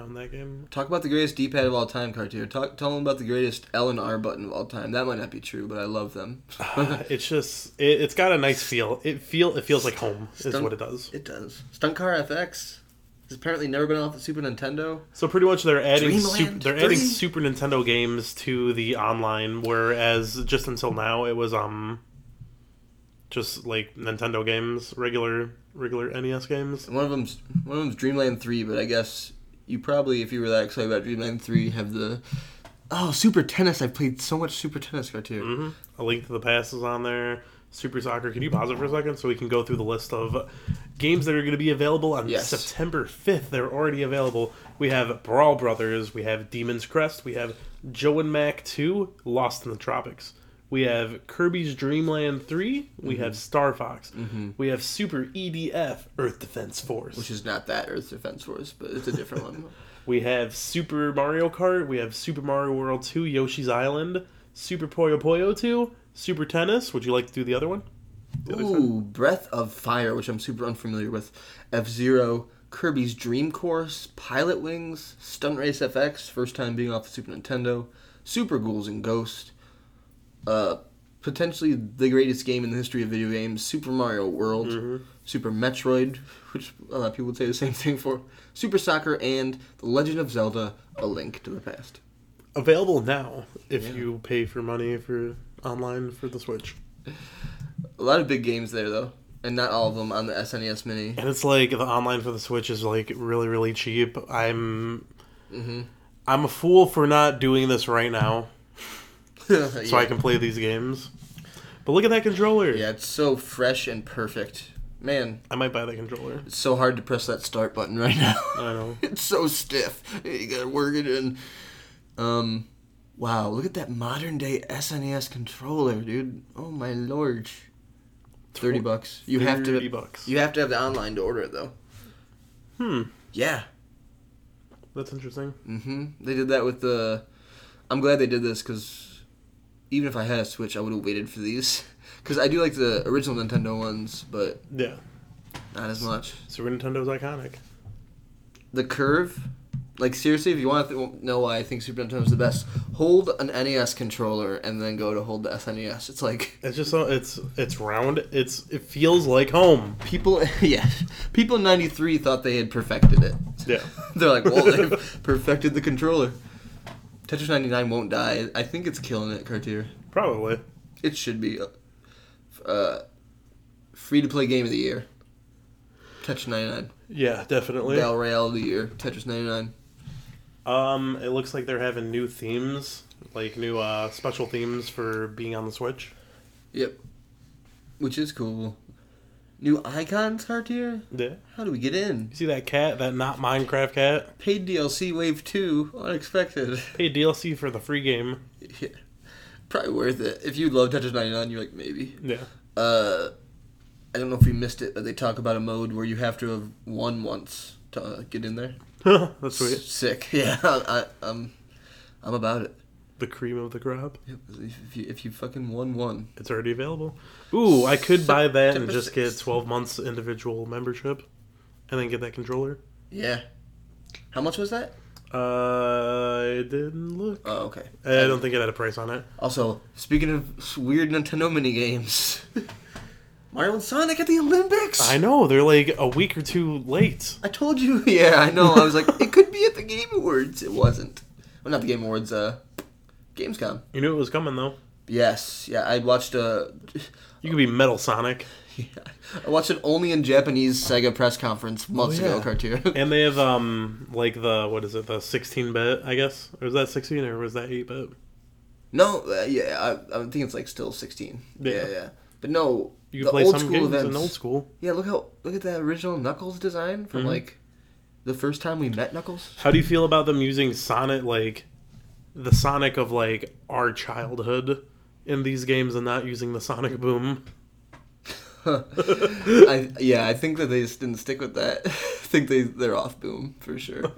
own that game. Talk about the greatest D-pad of all time, Cartier. Tell them about the greatest L and R button of all time. That might not be true, but I love them. It's just... It's got a nice feel. It feels like home, is what it does. It does. Stunt Car FX has apparently never been off the Super Nintendo. So pretty much they're adding Super Nintendo games to the online, whereas just until now it was just Nintendo games, regular NES games. One of them's Dreamland 3, but I guess you probably, if you were that excited about Dreamland 3, have the... Oh, Super Tennis. I've played so much Super Tennis Cartier. Mm-hmm. A Link to the Past is on there. Super Soccer. Can you pause it for a second so we can go through the list of games that are going to be available on September 5th? They're already available. We have Brawl Brothers. We have Demon's Crest. We have Joe and Mac 2, Lost in the Tropics. We have Kirby's Dream Land 3. We have Star Fox. We have Super EDF Earth Defense Force. Which is not that Earth Defense Force, but it's a different one. We have Super Mario Kart. We have Super Mario World 2, Yoshi's Island. Super Puyo Puyo 2. Super Tennis. Would you like to do the other one? Ooh, Breath of Fire, which I'm super unfamiliar with. F-Zero, Kirby's Dream Course, Pilot Wings, Stunt Race FX, first time being off the Super Nintendo, Super Ghouls and Ghosts. Potentially the greatest game in the history of video games, Super Mario World, Super Metroid, which a lot of people would say the same thing for, Super Soccer, and The Legend of Zelda, A Link to the Past. Available now, if you pay for money for online for the Switch. A lot of big games there, though, and not all of them on the SNES Mini. And it's like, the online for the Switch is, like, really, really cheap. I'm a fool for not doing this right now. So I can play these games. But look at that controller. Yeah, it's so fresh and perfect. Man. I might buy that controller. It's so hard to press that start button right now. I know. It's so stiff. You gotta work it in. Wow, look at that modern day SNES controller, dude. Oh my lord. $30. $30. You have to have the online to order it, though. Yeah. That's interesting. They did that with the... I'm glad they did this, because... Even if I had a Switch, I would have waited for these. Because I do like the original Nintendo ones, but not as much. Super Nintendo's iconic. The curve? Like, seriously, if you want to know why I think Super Nintendo's the best, hold an NES controller and then go to hold the SNES. It's like... It's just so... It's round. It feels like home. People... Yeah. People in 93 thought they had perfected it. Yeah. They're like, well, they've perfected the controller. Tetris 99 won't die. I think it's killing it, Cartier. Probably. It should be. Free-to-play game of the year. Tetris 99. Yeah, definitely. Battle Royale of the year. Tetris 99. It looks like they're having new themes. Like, new special themes for being on the Switch. Yep. Which is cool. New icons, Cartier? Yeah. How do we get in? You see that cat? That not Minecraft cat? Paid DLC Wave 2. Unexpected. Paid DLC for the free game. Yeah. Probably worth it. If you love Tetris 99, you're like, maybe. Yeah. I don't know if we missed it, but they talk about a mode where you have to have won once to get in there. That's sweet. Sick. Yeah. I'm about it. The cream of the crop. Yep. If you fucking won one. It's already available. Ooh, I could buy that and just get 12 months individual membership and then get that controller. Yeah. How much was that? I didn't look. Oh, okay. I don't think it had a price on it. Also, speaking of weird Nintendo minigames, Mario and Sonic at the Olympics! I know, they're like a week or two late. I told you. Yeah, I know. I was like, it could be at the Game Awards. It wasn't. Well, not the Game Awards, Gamescom. You knew it was coming, though. Yes. Yeah, I watched a... You could be Metal Sonic. Yeah. I watched an only in Japanese Sega press conference months ago, Cartier. And they have, like the, what is it, the 16-bit, I guess? Or was that 16 or was that 8-bit? No, I think it's like still 16. Yeah. But no, you could play some games in old school. Yeah, look at that original Knuckles design from, like, the first time we met Knuckles. How do you feel about them using Sonic, like... The Sonic of, like, our childhood in these games and not using the Sonic Boom. I think that they just didn't stick with that. I think they're off Boom, for sure.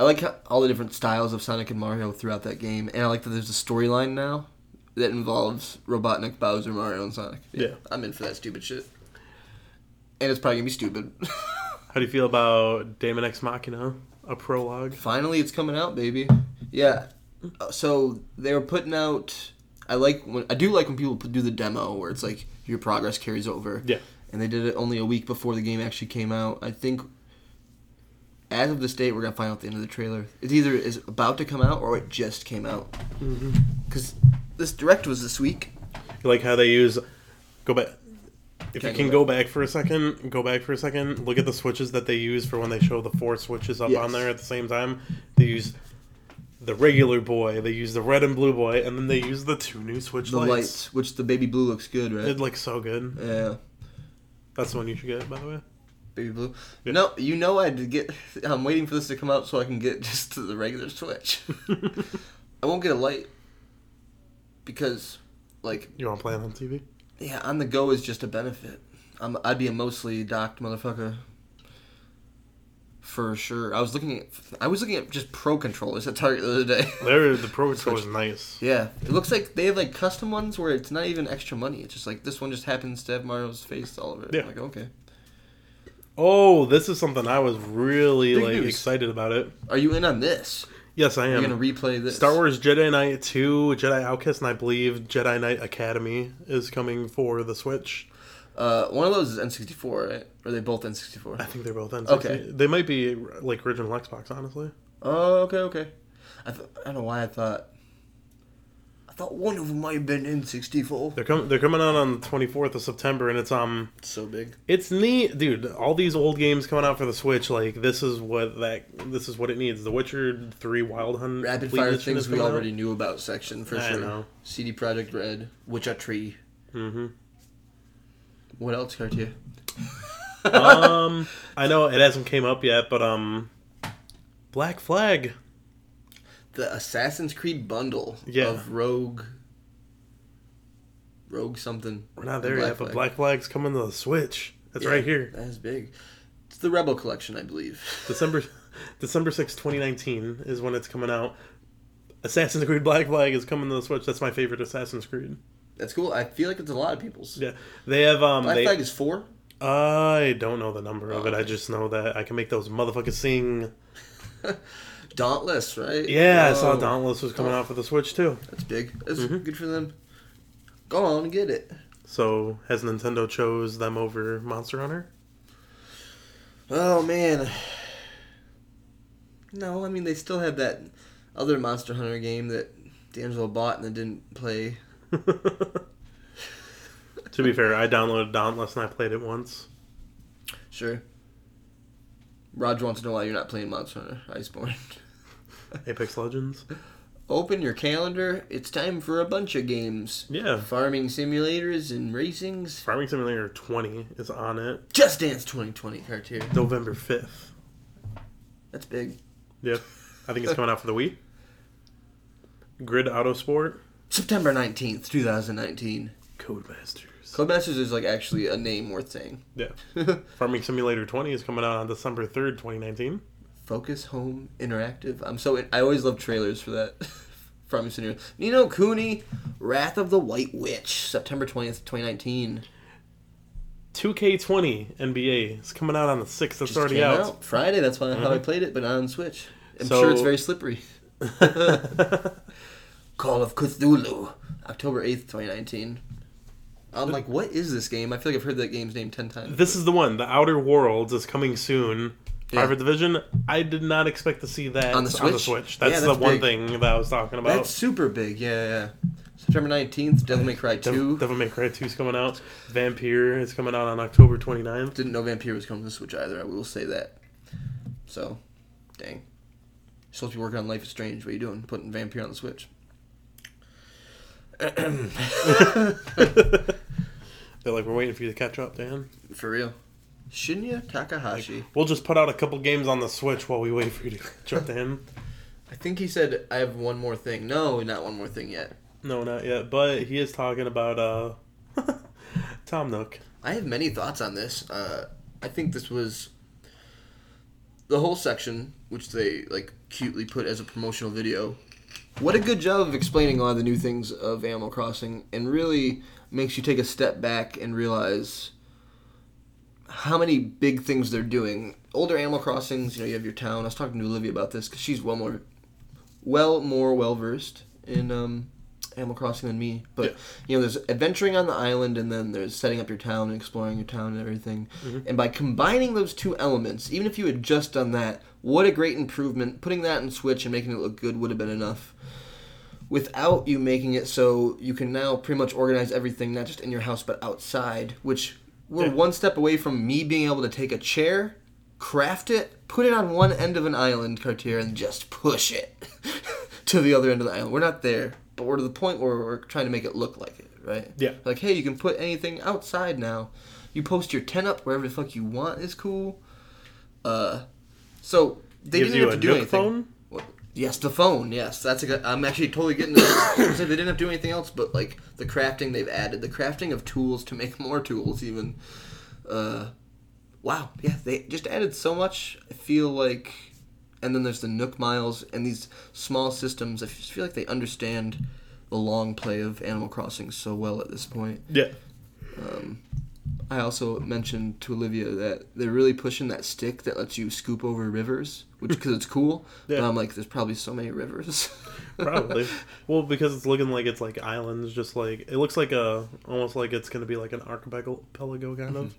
I like how, all the different styles of Sonic and Mario throughout that game, and I like that there's a storyline now that involves Robotnik, Bowser, Mario, and Sonic. Yeah. I'm in for that stupid shit. And it's probably going to be stupid. How do you feel about Daemon Ex Machina, a prologue? Finally, it's coming out, baby. Yeah. So they were putting out. I do like when people do the demo where it's like your progress carries over. Yeah. And they did it only a week before the game actually came out. I think as of this date, we're gonna find out the end of the trailer. It either is about to come out or it just came out. Because this Direct was this week. You like how they use go back. If you can go back for a second, look at the switches that they use for when they show the four switches up on there at the same time. They use the regular boy, they use the red and blue boy, and then they use the two new Switch lights. The lights, which the baby blue looks good, right? It looks so good. Yeah. That's the one you should get, by the way. Baby blue? Yeah. No, you know I'm waiting for this to come out so I can get just the regular Switch. I won't get a light. Because, like... You want to play it on TV? Yeah, on the go is just a benefit. I'd be a mostly docked motherfucker. For sure. I was looking at just Pro Controllers at Target the other day. The Pro Controller is nice. Yeah. It looks like they have, like, custom ones where it's not even extra money. It's just, like, this one just happens to have Mario's face all over it. Yeah. I'm like, okay. Oh, this is something I was really, excited about it. Are you in on this? Yes, I am. You're going to replay this. Star Wars Jedi Knight 2, Jedi Outcast, and I believe Jedi Knight Academy is coming for the Switch. One of those is N64, right? Or are they both N64? I think they're both N64. Okay. They might be, like, original Xbox, honestly. Oh, okay. I don't know why I thought one of them might have been N64. They're coming out on the 24th of September, and it's, so big. It's neat. Dude, all these old games coming out for the Switch, like, this is what it needs. The Witcher 3 Wild Hunt. Rapid fire things we already knew about section, for sure. I know. CD Projekt Red, Witcher 3. Mm-hmm. What else, Cartier? I know it hasn't came up yet, but Black Flag, the Assassin's Creed bundle of Rogue something. We're not there yet, but Black Flag's coming to the Switch. That's right here. That's big. It's the Rebel Collection, I believe. December 6, 2019 is when it's coming out. Assassin's Creed Black Flag is coming to the Switch. That's my favorite Assassin's Creed. That's cool. I feel like it's a lot of people's. Yeah, they have. Black Flag is 4. I don't know the number of it. I just know that I can make those motherfuckers sing. Dauntless, right? Yeah, I saw Dauntless was coming out for the Switch too. That's big. That's good for them. Go on and get it. So has Nintendo chose them over Monster Hunter? Oh man. No, I mean they still have that other Monster Hunter game that D'Angelo bought and then didn't play. To be fair, I downloaded Dauntless and I played it once. Sure. Raj wants to know why you're not playing Monster Hunter Iceborne. Apex Legends. Open your calendar. It's time for a bunch of games. Yeah. Farming simulators and racings. Farming Simulator 20 is on it. Just Dance 2020, Cartier. November 5th. That's big. Yeah. I think it's coming out for the Wii. Grid Autosport. September 19th, 2019. Codemasters. Codemasters is, like, actually a name worth saying. Yeah. Farming Simulator 20 is coming out on December 3rd, 2019. Focus Home Interactive. I always love trailers for that. Farming Simulator. Ni no Kuni, Wrath of the White Witch, September 20th, 2019. 2K20 NBA is coming out on the 6th. That's already out. Friday, that's how I played it, but not on Switch. I'm sure it's very slippery. Call of Cthulhu, October 8th, 2019. I'm like, what is this game? I feel like I've heard that game's name 10 times. This is the one. The Outer Worlds is coming soon. Yeah. Private Division, I did not expect to see that on the Switch. That's the one thing that I was talking about. That's super big, yeah. September 19th, Devil May Cry 2. Devil May Cry 2 is coming out. Vampire is coming out on October 29th. Didn't know Vampire was coming to Switch either, I will say that. So, dang. You're supposed to be working on Life is Strange. What are you doing? Putting Vampire on the Switch. They're like, we're waiting for you to catch up, Dan. For real. Shinya Takahashi. Like, we'll just put out a couple games on the Switch while we wait for you to catch up to him. I think he said, I have one more thing. No, not one more thing yet. No, not yet. But he is talking about Tom Nook. I have many thoughts on this. I think this was... The whole section, which they like cutely put as a promotional video... What a good job of explaining a lot of the new things of Animal Crossing, and really makes you take a step back and realize how many big things they're doing. Older Animal Crossings, you have your town. I was talking to Olivia about this because she's well more well-versed in Animal Crossing than me. But, there's adventuring on the island, and then there's setting up your town and exploring your town and everything. Mm-hmm. And by combining those two elements, even if you had just done that, what a great improvement. Putting that in Switch and making it look good would have been enough. Without you making it so you can now pretty much organize everything, not just in your house, but outside, which we're one step away from me being able to take a chair, craft it, put it on one end of an island, Cartier, and just push it to the other end of the island. We're not there, but we're to the point where we're trying to make it look like it, right? Yeah. Like, hey, you can put anything outside now. You post your tent up wherever the fuck you want is cool. So they didn't have to do anything. Phone? Well, yes, the phone. Yes, that's a good. I'm actually totally getting to this. They didn't have to do anything else, but like the crafting they've added, the crafting of tools to make more tools, even. Wow, yeah, they just added so much. I feel like, and then there's the Nook Miles and these small systems. I just feel like they understand the long play of Animal Crossing so well at this point. Yeah. I also mentioned to Olivia that they're really pushing that stick that lets you scoop over rivers, which because it's cool. Yeah. But I'm like, there's probably so many rivers. Probably. Well, because it's looking like it's like islands, just like it looks like a almost like it's gonna be like an archipelago kind of.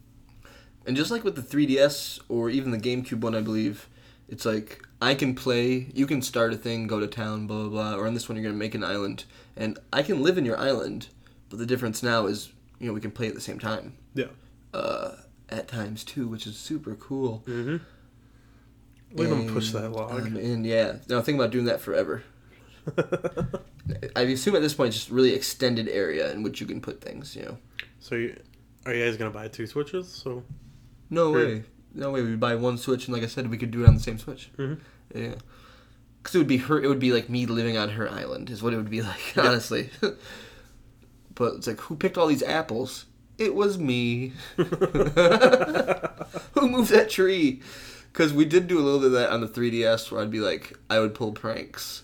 And just like with the 3DS or even the GameCube one, I believe, it's like, I can play, you can start a thing, go to town, blah, blah, blah. Or on this one, you're going to make an island. And I can live in your island, but the difference now is, you know, we can play at the same time. Yeah. At times, too, which is super cool. Mm-hmm. We're going to push that log. And yeah. No, think about doing that forever. I assume at this point, it's just really extended area in which you can put things, you know. So are you guys going to buy two Switches? So... No way. We'd buy one Switch, and like I said, we could do it on the same Switch. Mm-hmm. Yeah. Because it would be her. It would be like me living on her island is what it would be like, honestly. But it's like, who picked all these apples? It was me. Who moved that tree? Because we did do a little bit of that on the 3DS, where I'd be like, I would pull pranks.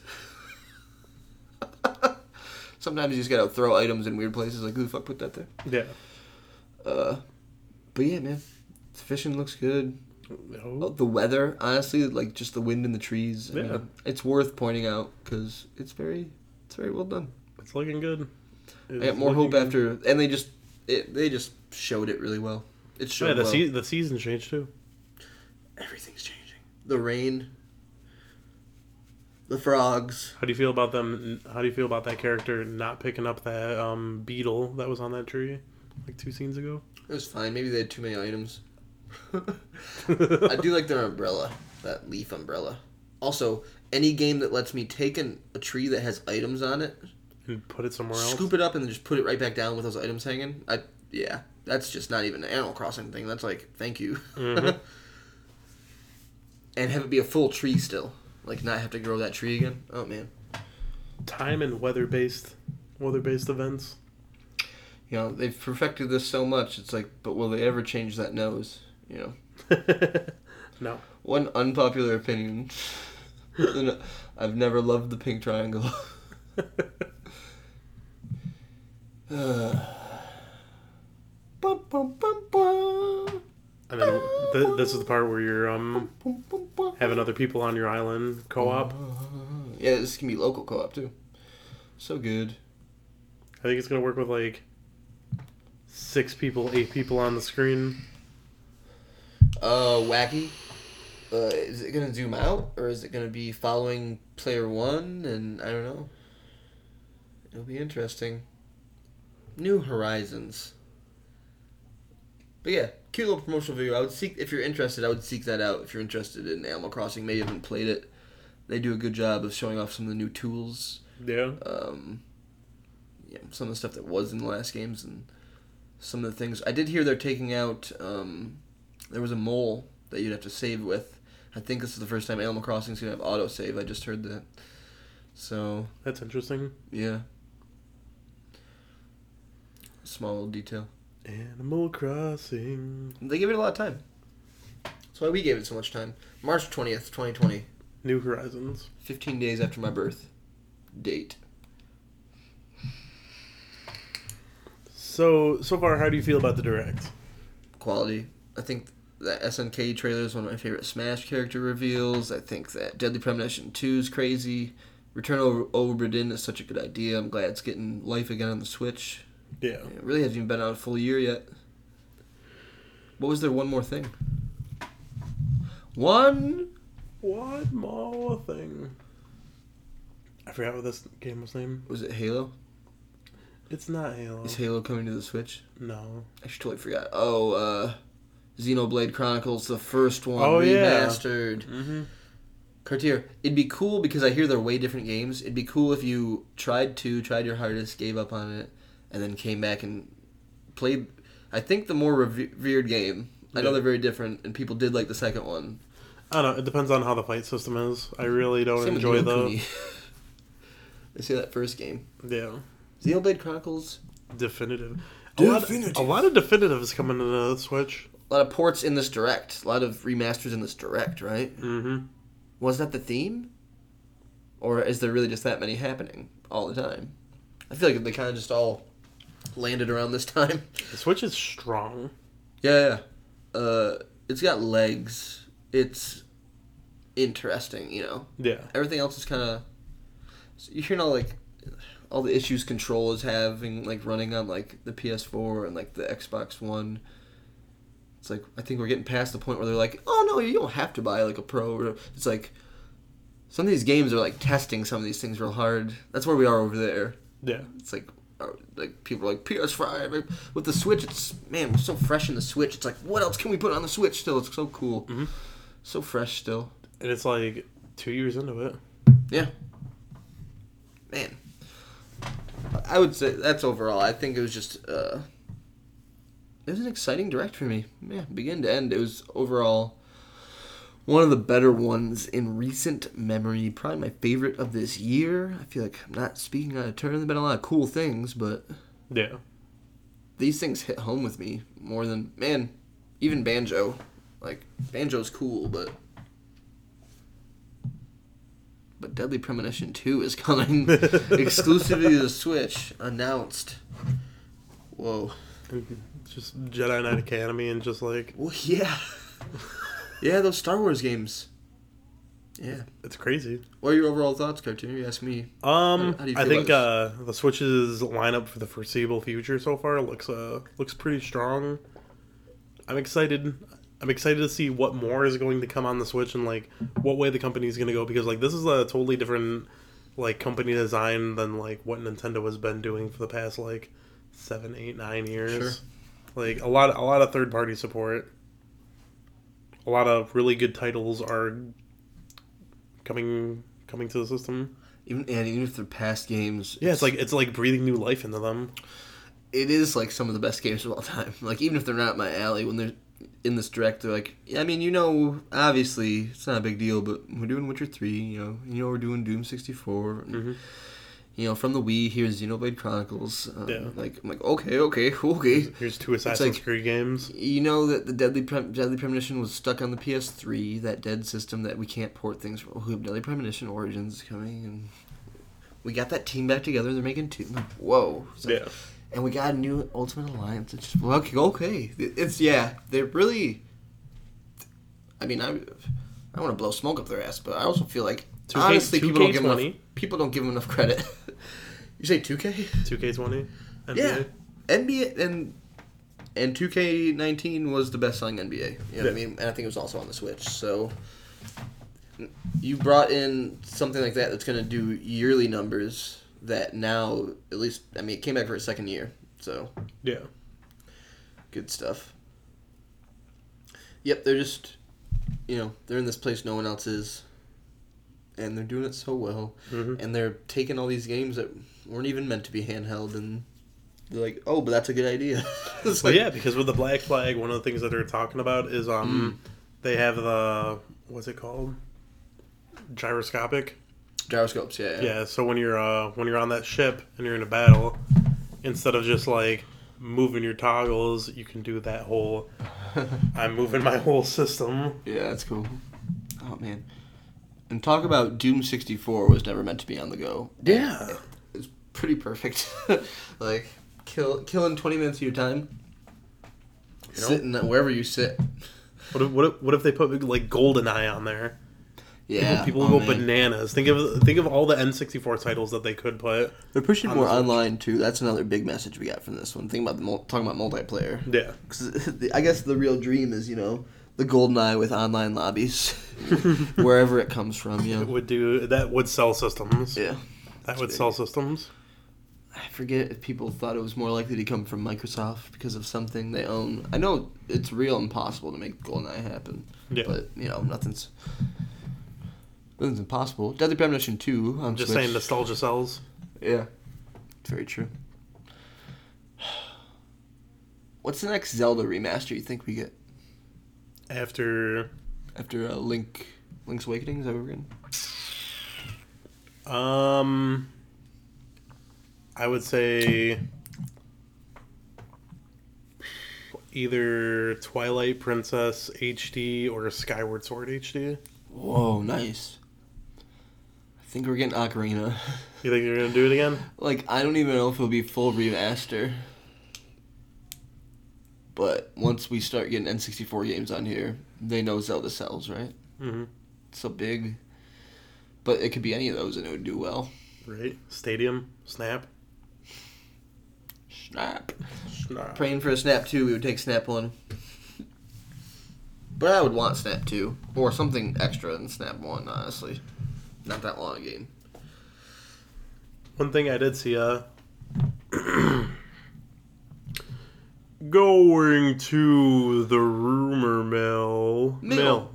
Sometimes you just gotta throw items in weird places, like, who the fuck put that there? Yeah. But yeah, man. Fishing looks good. No. The weather, honestly, like just the wind in the trees. Yeah. I mean, it's worth pointing out because it's very well done. It's looking good. I got more hope after, and they just showed it really well. It showed well. The season changed too. Everything's changing. The rain. The frogs. How do you feel about them? How do you feel about that character not picking up that beetle that was on that tree like two scenes ago? It was fine. Maybe they had too many items. I do like their umbrella, that leaf umbrella. Also, any game that lets me take a tree that has items on it and put it somewhere else, scoop it up, and then just put it right back down with those items hanging. Yeah, that's just not even an Animal Crossing thing. That's like, thank you. Mm-hmm. And have it be a full tree still, like not have to grow that tree again. Oh man, time and weather-based events. You know, they've perfected this so much. It's like, but will they ever change that nose? You know? No. One unpopular opinion. I've never loved the pink triangle. I mean, this is the part where you're having other people on your island co-op. Yeah, this can be local co-op too. So good. I think it's gonna work with like 8 people on the screen. Wacky. Is it going to zoom out, or is it going to be following player one? And I don't know. It'll be interesting. New Horizons. But yeah, cute little promotional video. I would seek that out if you're interested in Animal Crossing. Maybe you haven't played it. They do a good job of showing off some of the new tools. Yeah. Yeah, some of the stuff that was in the last games and some of the things. I did hear they're taking out... there was a mole that you'd have to save with. I think this is the first time Animal Crossing's going to have autosave. I just heard that. So... That's interesting. Yeah. Small little detail. Animal Crossing. They give it a lot of time. That's why we gave it so much time. March 20th, 2020. New Horizons. 15 days after my birth. Date. So far, how do you feel about the Direct? Quality. I think... That SNK trailer is one of my favorite Smash character reveals. I think that Deadly Premonition 2 is crazy. Return of the Obra Dinn is such a good idea. I'm glad it's getting life again on the Switch. Yeah. It really hasn't even been out a full year yet. What was there? One more thing. One more thing. I forgot what this game was named. Was it Halo? It's not Halo. Is Halo coming to the Switch? No. I totally forgot. Oh, Xenoblade Chronicles, the first one, remastered. Yeah. Mm-hmm. Cartier, it'd be cool, because I hear they're way different games, it'd be cool if you tried your hardest, gave up on it, and then came back and played, I think, the more revered game. I know they're very different, and people did like the second one. I don't know, it depends on how the fight system is. I really don't enjoy those. I see that first game. Yeah. Xenoblade Chronicles. Definitive. A lot of definitives coming to the Switch. A lot of ports in this Direct. A lot of remasters in this Direct, right? Mm-hmm. Was that the theme? Or is there really just that many happening all the time? I feel like they kind of just all landed around this time. The Switch is strong. Yeah. It's got legs. It's interesting, you know? Yeah. Everything else is kind of... You're hearing all the issues Control is having, running on, the PS4 and, the Xbox One. It's I think we're getting past the point where they're oh, no, you don't have to buy, a Pro. Or... It's some of these games are, testing some of these things real hard. That's where we are over there. Yeah. It's people are PS5. With the Switch, it's, man, we're so fresh in the Switch. It's what else can we put on the Switch still? It's so cool. Mm-hmm. So fresh still. And it's 2 years into it. Yeah. Man, I would say that's overall. I think it was just, it was an exciting Direct for me. Yeah, begin to end, it was overall one of the better ones in recent memory. Probably my favorite of this year. I feel like I'm not speaking out of turn. There've been a lot of cool things, but yeah, these things hit home with me more than even Banjo. Banjo's cool, but. But Deadly Premonition 2 is coming exclusively to the Switch, announced. Whoa. Just Jedi Knight Academy and just Well, yeah. Yeah, those Star Wars games. Yeah. It's crazy. What are your overall thoughts, Cartier? You ask me. How do you feel about the Switch's lineup for the foreseeable future so far looks pretty strong. I'm excited. I'm excited to see what more is going to come on the Switch and, what way the company's going to go. Because, this is a totally different, company design than, what Nintendo has been doing for the past, 7, 8, 9 years. Sure. A lot of third-party support. A lot of really good titles are coming to the system. Even if they're past games... Yeah, it's breathing new life into them. It is, some of the best games of all time. Even if they're not my alley, when they're... In this Direct, they're obviously it's not a big deal, but we're doing Witcher 3, we're doing Doom 64, and, mm-hmm. From the Wii, here's Xenoblade Chronicles, yeah. I'm okay. Here's 2 Assassin's Creed games. That the Deadly Premonition was stuck on the PS3, that dead system that we can't port things from. We have Deadly Premonition Origins coming, and we got that team back together. They're making 2. Whoa. Yeah. And we got a new Ultimate Alliance. It's just, okay. It's, yeah, they're really... I mean, I want to blow smoke up their ass, but I also feel like, 2K, honestly, 2K people don't give them enough credit. You say 2K? 2K20? NBA? Yeah. NBA and 2K19 was the best-selling NBA. You know what I mean? And I think it was also on the Switch, so... You brought in something like that that's going to do yearly numbers... That now, at least, it came back for its second year, so. Yeah. Good stuff. Yep, they're just, they're in this place no one else is, and they're doing it so well, mm-hmm. and they're taking all these games that weren't even meant to be handheld, and they're but that's a good idea. Yeah, because with the Black Flag, one of the things that they're talking about is, they have the, what's it called? Gyroscopes, yeah. Yeah, so when you're on that ship and you're in a battle, instead of just moving your toggles, you can do that whole I'm moving my whole system. Yeah, that's cool. Oh man. And talk about Doom 64 was never meant to be on the go. Yeah. It's pretty perfect. killing 20 minutes of your time. Sitting wherever you sit. What if they put GoldenEye on there? Yeah, people go bananas. Think of all the N64 titles that they could put. They're pushing more online too. That's another big message we got from this one. Think about talking about multiplayer. Yeah, 'cause I guess the real dream is the GoldenEye with online lobbies, wherever it comes from. Yeah, it would sell systems. Yeah, that would sell systems. I forget if people thought it was more likely to come from Microsoft because of something they own. I know it's real impossible to make GoldenEye happen, but, you know, nothing's impossible. Deadly Premonition 2 on Switch. Just saying nostalgia sells. Yeah, it's very true. What's the next Zelda remaster you think we get? After Link's Awakening, is that what we're getting? I would say either Twilight Princess HD or Skyward Sword HD. Whoa, nice. I think we're getting Ocarina. You think they're going to do it again? Like, I don't even know if it'll be full remaster. But once we start getting N64 games on here, they know Zelda sells, right? Mm-hmm. It's so big. But it could be any of those and it would do well. Right. Stadium. Snap. Praying for a Snap 2, we would take Snap 1. But I would want Snap 2. Or something extra than Snap 1, honestly. Not that long a game. One thing I did see, going to the rumor mill. We're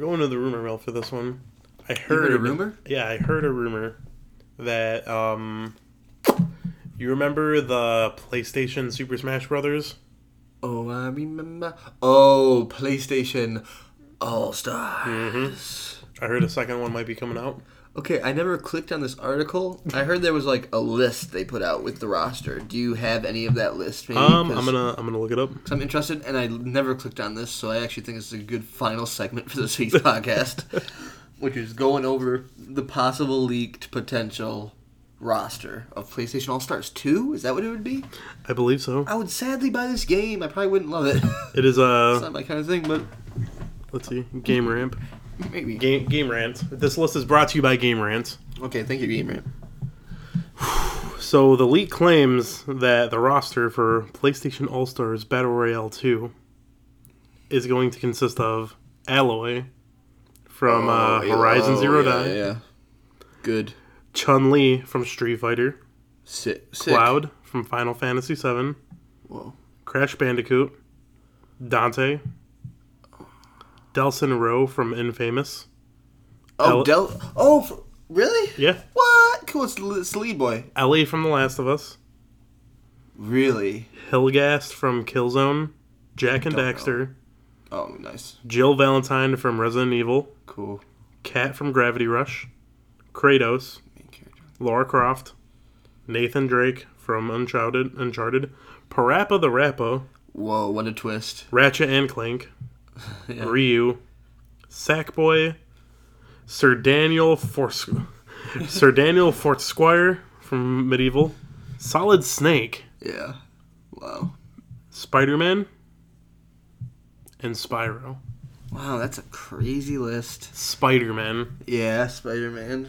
going to the rumor mill for this one. You heard a rumor? Yeah, I heard a rumor that you remember the PlayStation Super Smash Brothers? Oh, I remember. Oh, PlayStation All-Stars. Mm-hmm. I heard a second one might be coming out. Okay, I never clicked on this article. I heard there was like a list they put out with the roster. Do you have any of that list? Maybe? I'm gonna look it up. 'Cause I'm interested, and I never clicked on this, so I actually think this is a good final segment for this week's podcast, which is going over the possible leaked potential roster of PlayStation All-Stars 2. Is that what it would be? I believe so. I would sadly buy this game. I probably wouldn't love it. It is it's not my kind of thing, but let's see. Game Ramp. Maybe. Game Rant. This list is brought to you by Game Rant. Okay, thank you, Game Rant. So, the leak claims that the roster for PlayStation All-Stars Battle Royale 2 is going to consist of Aloy from Horizon Zero Dawn. Yeah. Good. Chun-Li from Street Fighter. Sick. Cloud from Final Fantasy VII. Whoa. Crash Bandicoot. Dante. Delson Rowe from Infamous. Really? Yeah. What? Cool, it's the lead boy. Ellie from The Last of Us. Really? Hilgast from Killzone. Jack and Daxter. Know. Oh, nice. Jill Valentine from Resident Evil. Cool. Kat from Gravity Rush. Kratos. Main character. Lara Croft. Nathan Drake from Uncharted. Parappa the Rapper. Whoa, what a twist. Ratchet and Clank. Yeah. Ryu, Sackboy, Sir Daniel Fortsquire from Medieval, Solid Snake. Yeah. Wow. Spider-Man and Spyro. Wow, that's a crazy list. Spider-Man. Yeah, Spider-Man.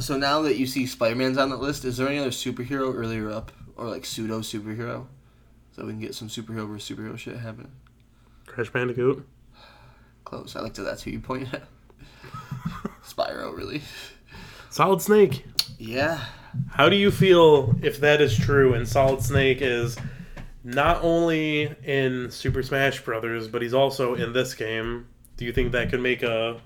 So now that you see Spider-Man's on that list, is there any other superhero earlier up or like pseudo superhero? So we can get some superhero versus superhero shit happening. Crash Bandicoot. Close. I like that. That's who you pointed at. Spyro, really. Solid Snake. Yeah. How do you feel if that is true and Solid Snake is not only in Super Smash Brothers, but he's also in this game? Do you think that could make a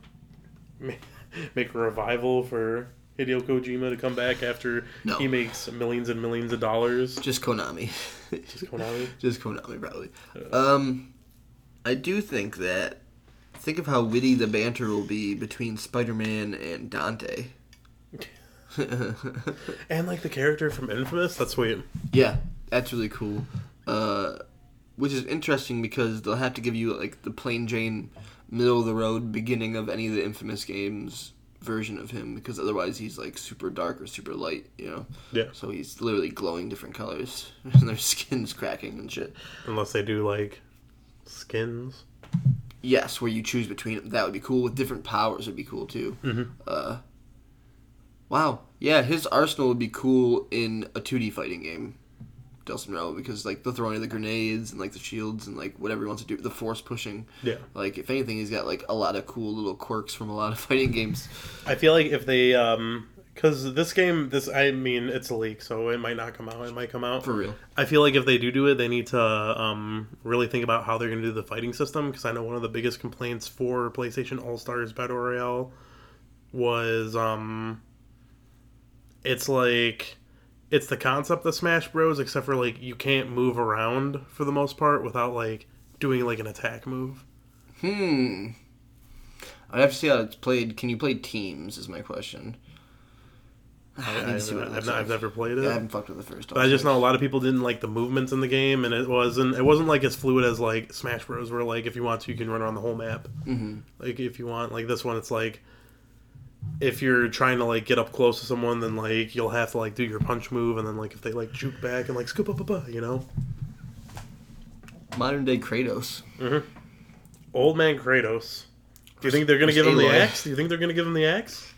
revival for Hideo Kojima to come back after he makes millions and millions of dollars? Just Konami. Just Konami, probably. I do think that, think of how witty the banter will be between Spider-Man and Dante. And, like, the character from Infamous, that's sweet. Yeah, that's really cool. Which is interesting because they'll have to give you, like, the plain Jane, middle-of-the-road beginning of any of the Infamous games version of him, because otherwise he's, like, super dark or super light, you know? Yeah. So he's literally glowing different colors, and their skin's cracking and shit. Unless they do, like... skins? Yes, where you choose between them. That would be cool. With different powers would be cool, too. Mm-hmm. Wow. Yeah, his arsenal would be cool in a 2D fighting game. Delson Rello, because like the throwing of the grenades and like the shields and like whatever he wants to do, the force pushing. Yeah. Like if anything, he's got like a lot of cool little quirks from a lot of fighting games. I feel like if they, because this game, I mean, it's a leak, so it might not come out. It might come out. For real. I feel like if they do it, they need to really think about how they're going to do the fighting system, because I know one of the biggest complaints for PlayStation All-Stars Battle Royale was it's like, it's the concept of Smash Bros, except for like you can't move around for the most part without like doing like an attack move. I'd have to see how it's played. Can you play teams is my question. I've never played it. Yeah, I haven't fucked with the first. I just know a lot of people didn't like the movements in the game, and it wasn't like as fluid as like Smash Bros, where like if you want to, you can run around the whole map. Mm-hmm. Like if you want, like this one, it's like if you're trying to like get up close to someone, then like you'll have to like do your punch move, and then like if they like juke back and like scoop up, you know. Modern day Kratos. Mm-hmm. Old man Kratos. Do you think they're gonna give him the axe? Do you think they're gonna give him the axe?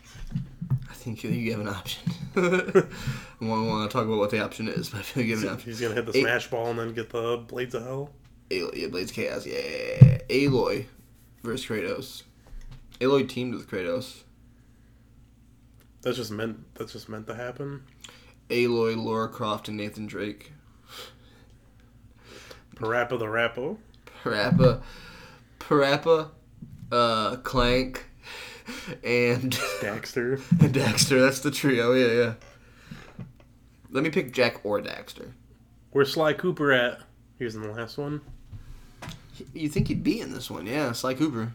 You have an option. I want to talk about what the option is, but I feel like you have an option. He's going to hit the smash ball and then get the Blades of Hell? Yeah, Blades of Chaos, yeah. Aloy versus Kratos. Aloy teamed with Kratos. That's just meant to happen? Aloy, Lara Croft, and Nathan Drake. Parappa the Rappo. Parappa. Clank. And Daxter. Daxter, that's the trio, yeah. Let me pick Jack or Daxter. Where's Sly Cooper at? He was in the last one. You think he'd be in this one, yeah, Sly Cooper.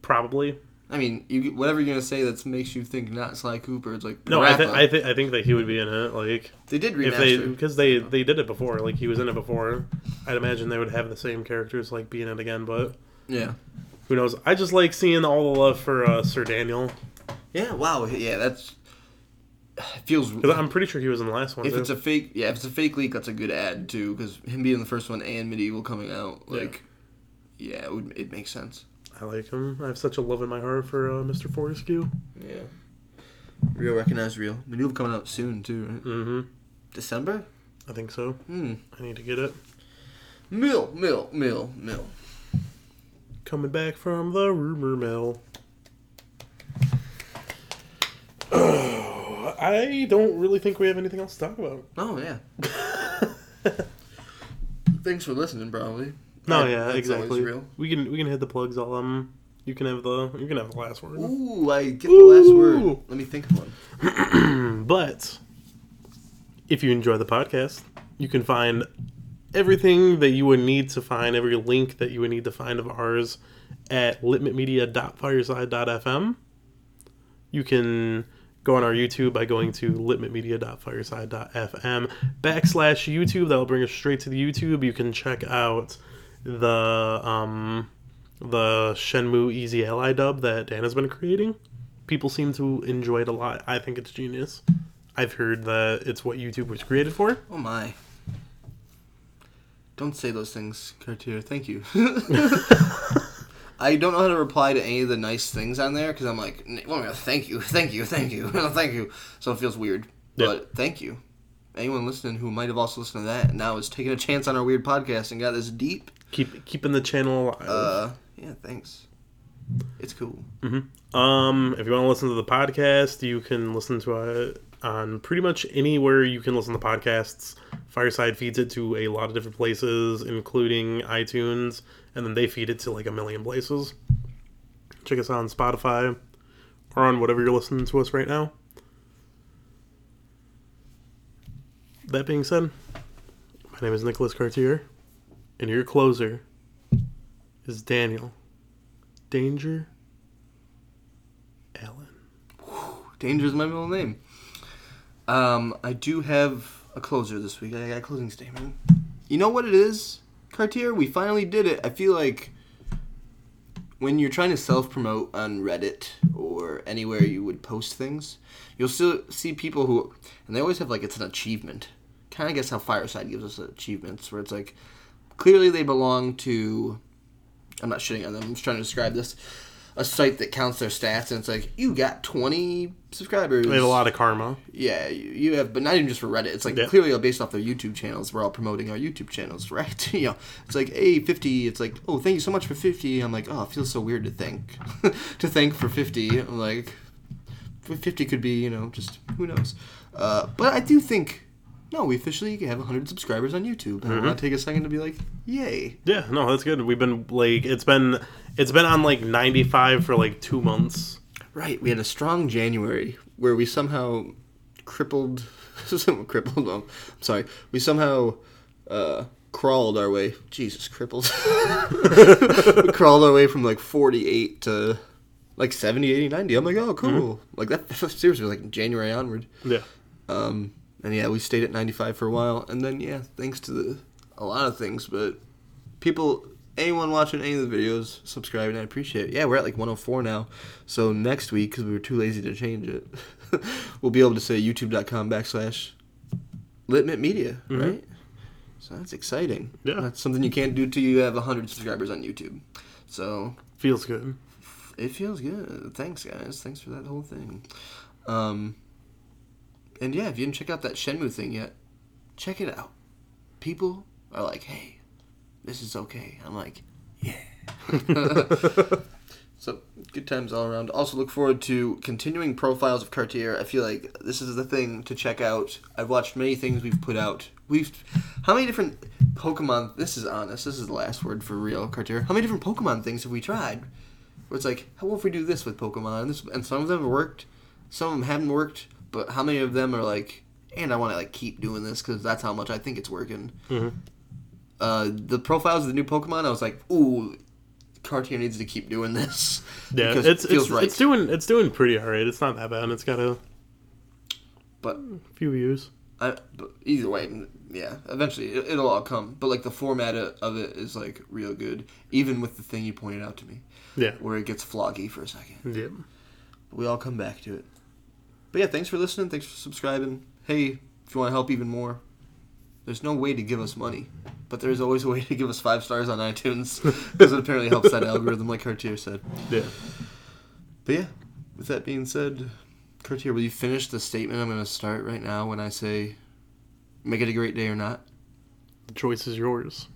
Probably. I mean, whatever you're going to say that makes you think not Sly Cooper, it's like... No, I think that he would be in it, like... They did remaster. Because they did it before, like, he was in it before. I'd imagine they would have the same characters, like, be in it again, but... Yeah. Who knows? I just like seeing all the love for Sir Daniel. Yeah, wow. Yeah, that's... It feels... I'm pretty sure he was in the last one, if too. If it's a fake leak, that's a good ad, too, because him being the first one and Medieval coming out, like... Yeah, it makes sense. I like him. I have such a love in my heart for Mr. Fortescue. Yeah. Real, recognized real. Medieval coming out soon, too, right? Mm-hmm. December? I think so. I need to get it. Mill. Coming back from the rumor mill. Oh, I don't really think we have anything else to talk about. Oh, yeah. Thanks for listening, probably. No, yeah, exactly. Real. We can hit the plugs. You can have the last word. Ooh, I get the last word. Let me think of one. But if you enjoy the podcast, you can find everything that you would need to find, every link that you would need to find of ours at litmitmedia.fireside.fm. You can go on our YouTube by going to litmitmedia.fireside.fm/YouTube. That'll bring us straight to the YouTube. You can check out the Shenmue Easy Ally dub that Dan has been creating. People seem to enjoy it a lot. I think it's genius. I've heard that it's what YouTube was created for. Oh my. Don't say those things, Cartier. Thank you. I don't know how to reply to any of the nice things on there, because I'm like, well, thank you. So it feels weird. Yep. But thank you. Anyone listening who might have also listened to that now is taking a chance on our weird podcast and got this deep. Keeping the channel alive. Yeah, thanks. It's cool. Mm-hmm. If you want to listen to the podcast, you can listen to it on pretty much anywhere you can listen to podcasts. Fireside feeds it to a lot of different places, including iTunes, and then they feed it to like a million places. Check us out on Spotify or on whatever you're listening to us right now. That being said, my name is Nicholas Cartier, and your closer is Daniel Danger Allen. Danger is my middle name. I do have a closer this week. I got a closing statement. You know what it is, Cartier? We finally did it. I feel like when you're trying to self-promote on Reddit or anywhere you would post things, you'll still see people who... And they always have, like, it's an achievement. Kind of guess how Fireside gives us achievements, where it's like, clearly they belong to... I'm not shitting on them. I'm just trying to describe this. a site that counts their stats, and it's like, you got 20 subscribers. They have a lot of karma. Yeah, you have, but not even just for Reddit. It's like, yeah, clearly based off their YouTube channels. We're all promoting our YouTube channels, right? You know, it's like, hey, 50. It's like, oh, thank you so much for 50. I'm like, oh, it feels so weird to thank for 50. I'm like, 50 could be, you know, just who knows. But I do think, no, we officially have 100 subscribers on YouTube. And I want to take a second to be like, yay. Yeah, no, that's good. We've been, like, it's been on, like, 95 for, like, 2 months. Right. We had a strong January where we somehow crawled our way. Jesus, crippled. We crawled our way from, like, 48 to, like, 70, 80, 90. I'm like, oh, cool. Mm-hmm. Like, that, seriously, like, January onward. Yeah. And yeah, we stayed at 95 for a while, and then yeah, thanks to a lot of things, but people, anyone watching any of the videos, subscribing, I appreciate it. Yeah, we're at like 104 now, so next week, because we were too lazy to change it, we'll be able to say youtube.com/litmitmedia, right? So that's exciting. Yeah. That's something you can't do till you have 100 subscribers on YouTube, so. Feels good. It feels good. Thanks, guys. Thanks for that whole thing. And yeah, if you didn't check out that Shenmue thing yet, check it out. People are like, hey, this is okay. I'm like, yeah. So, good times all around. Also look forward to continuing profiles of Cartier. I feel like this is the thing to check out. I've watched many things we've put out. How many different Pokemon... This is honest. This is the last word for real, Cartier. How many different Pokemon things have we tried? Where it's like, how about if we do this with Pokemon? And some of them have worked. Some of them haven't worked. But how many of them are like, and I want to like keep doing this because that's how much I think it's working. Mm-hmm. The profiles of the new Pokemon, I was like, ooh, Cartier needs to keep doing this. Yeah, it feels right. It's doing pretty alright. It's not that bad. And it's got a few years. But either way, yeah, eventually it'll all come. But like the format of it is like real good, even with the thing you pointed out to me. Yeah, where it gets floggy for a second. Yeah, but we all come back to it. But yeah, thanks for listening. Thanks for subscribing. Hey, if you want to help even more, there's no way to give us money. But there's always a way to give us 5 stars on iTunes. Because it apparently helps that algorithm, like Cartier said. Yeah. But yeah, with that being said, Cartier, will you finish the statement I'm going to start right now when I say, make it a great day or not? The choice is yours.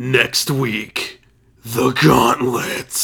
Next week, the Gauntlet.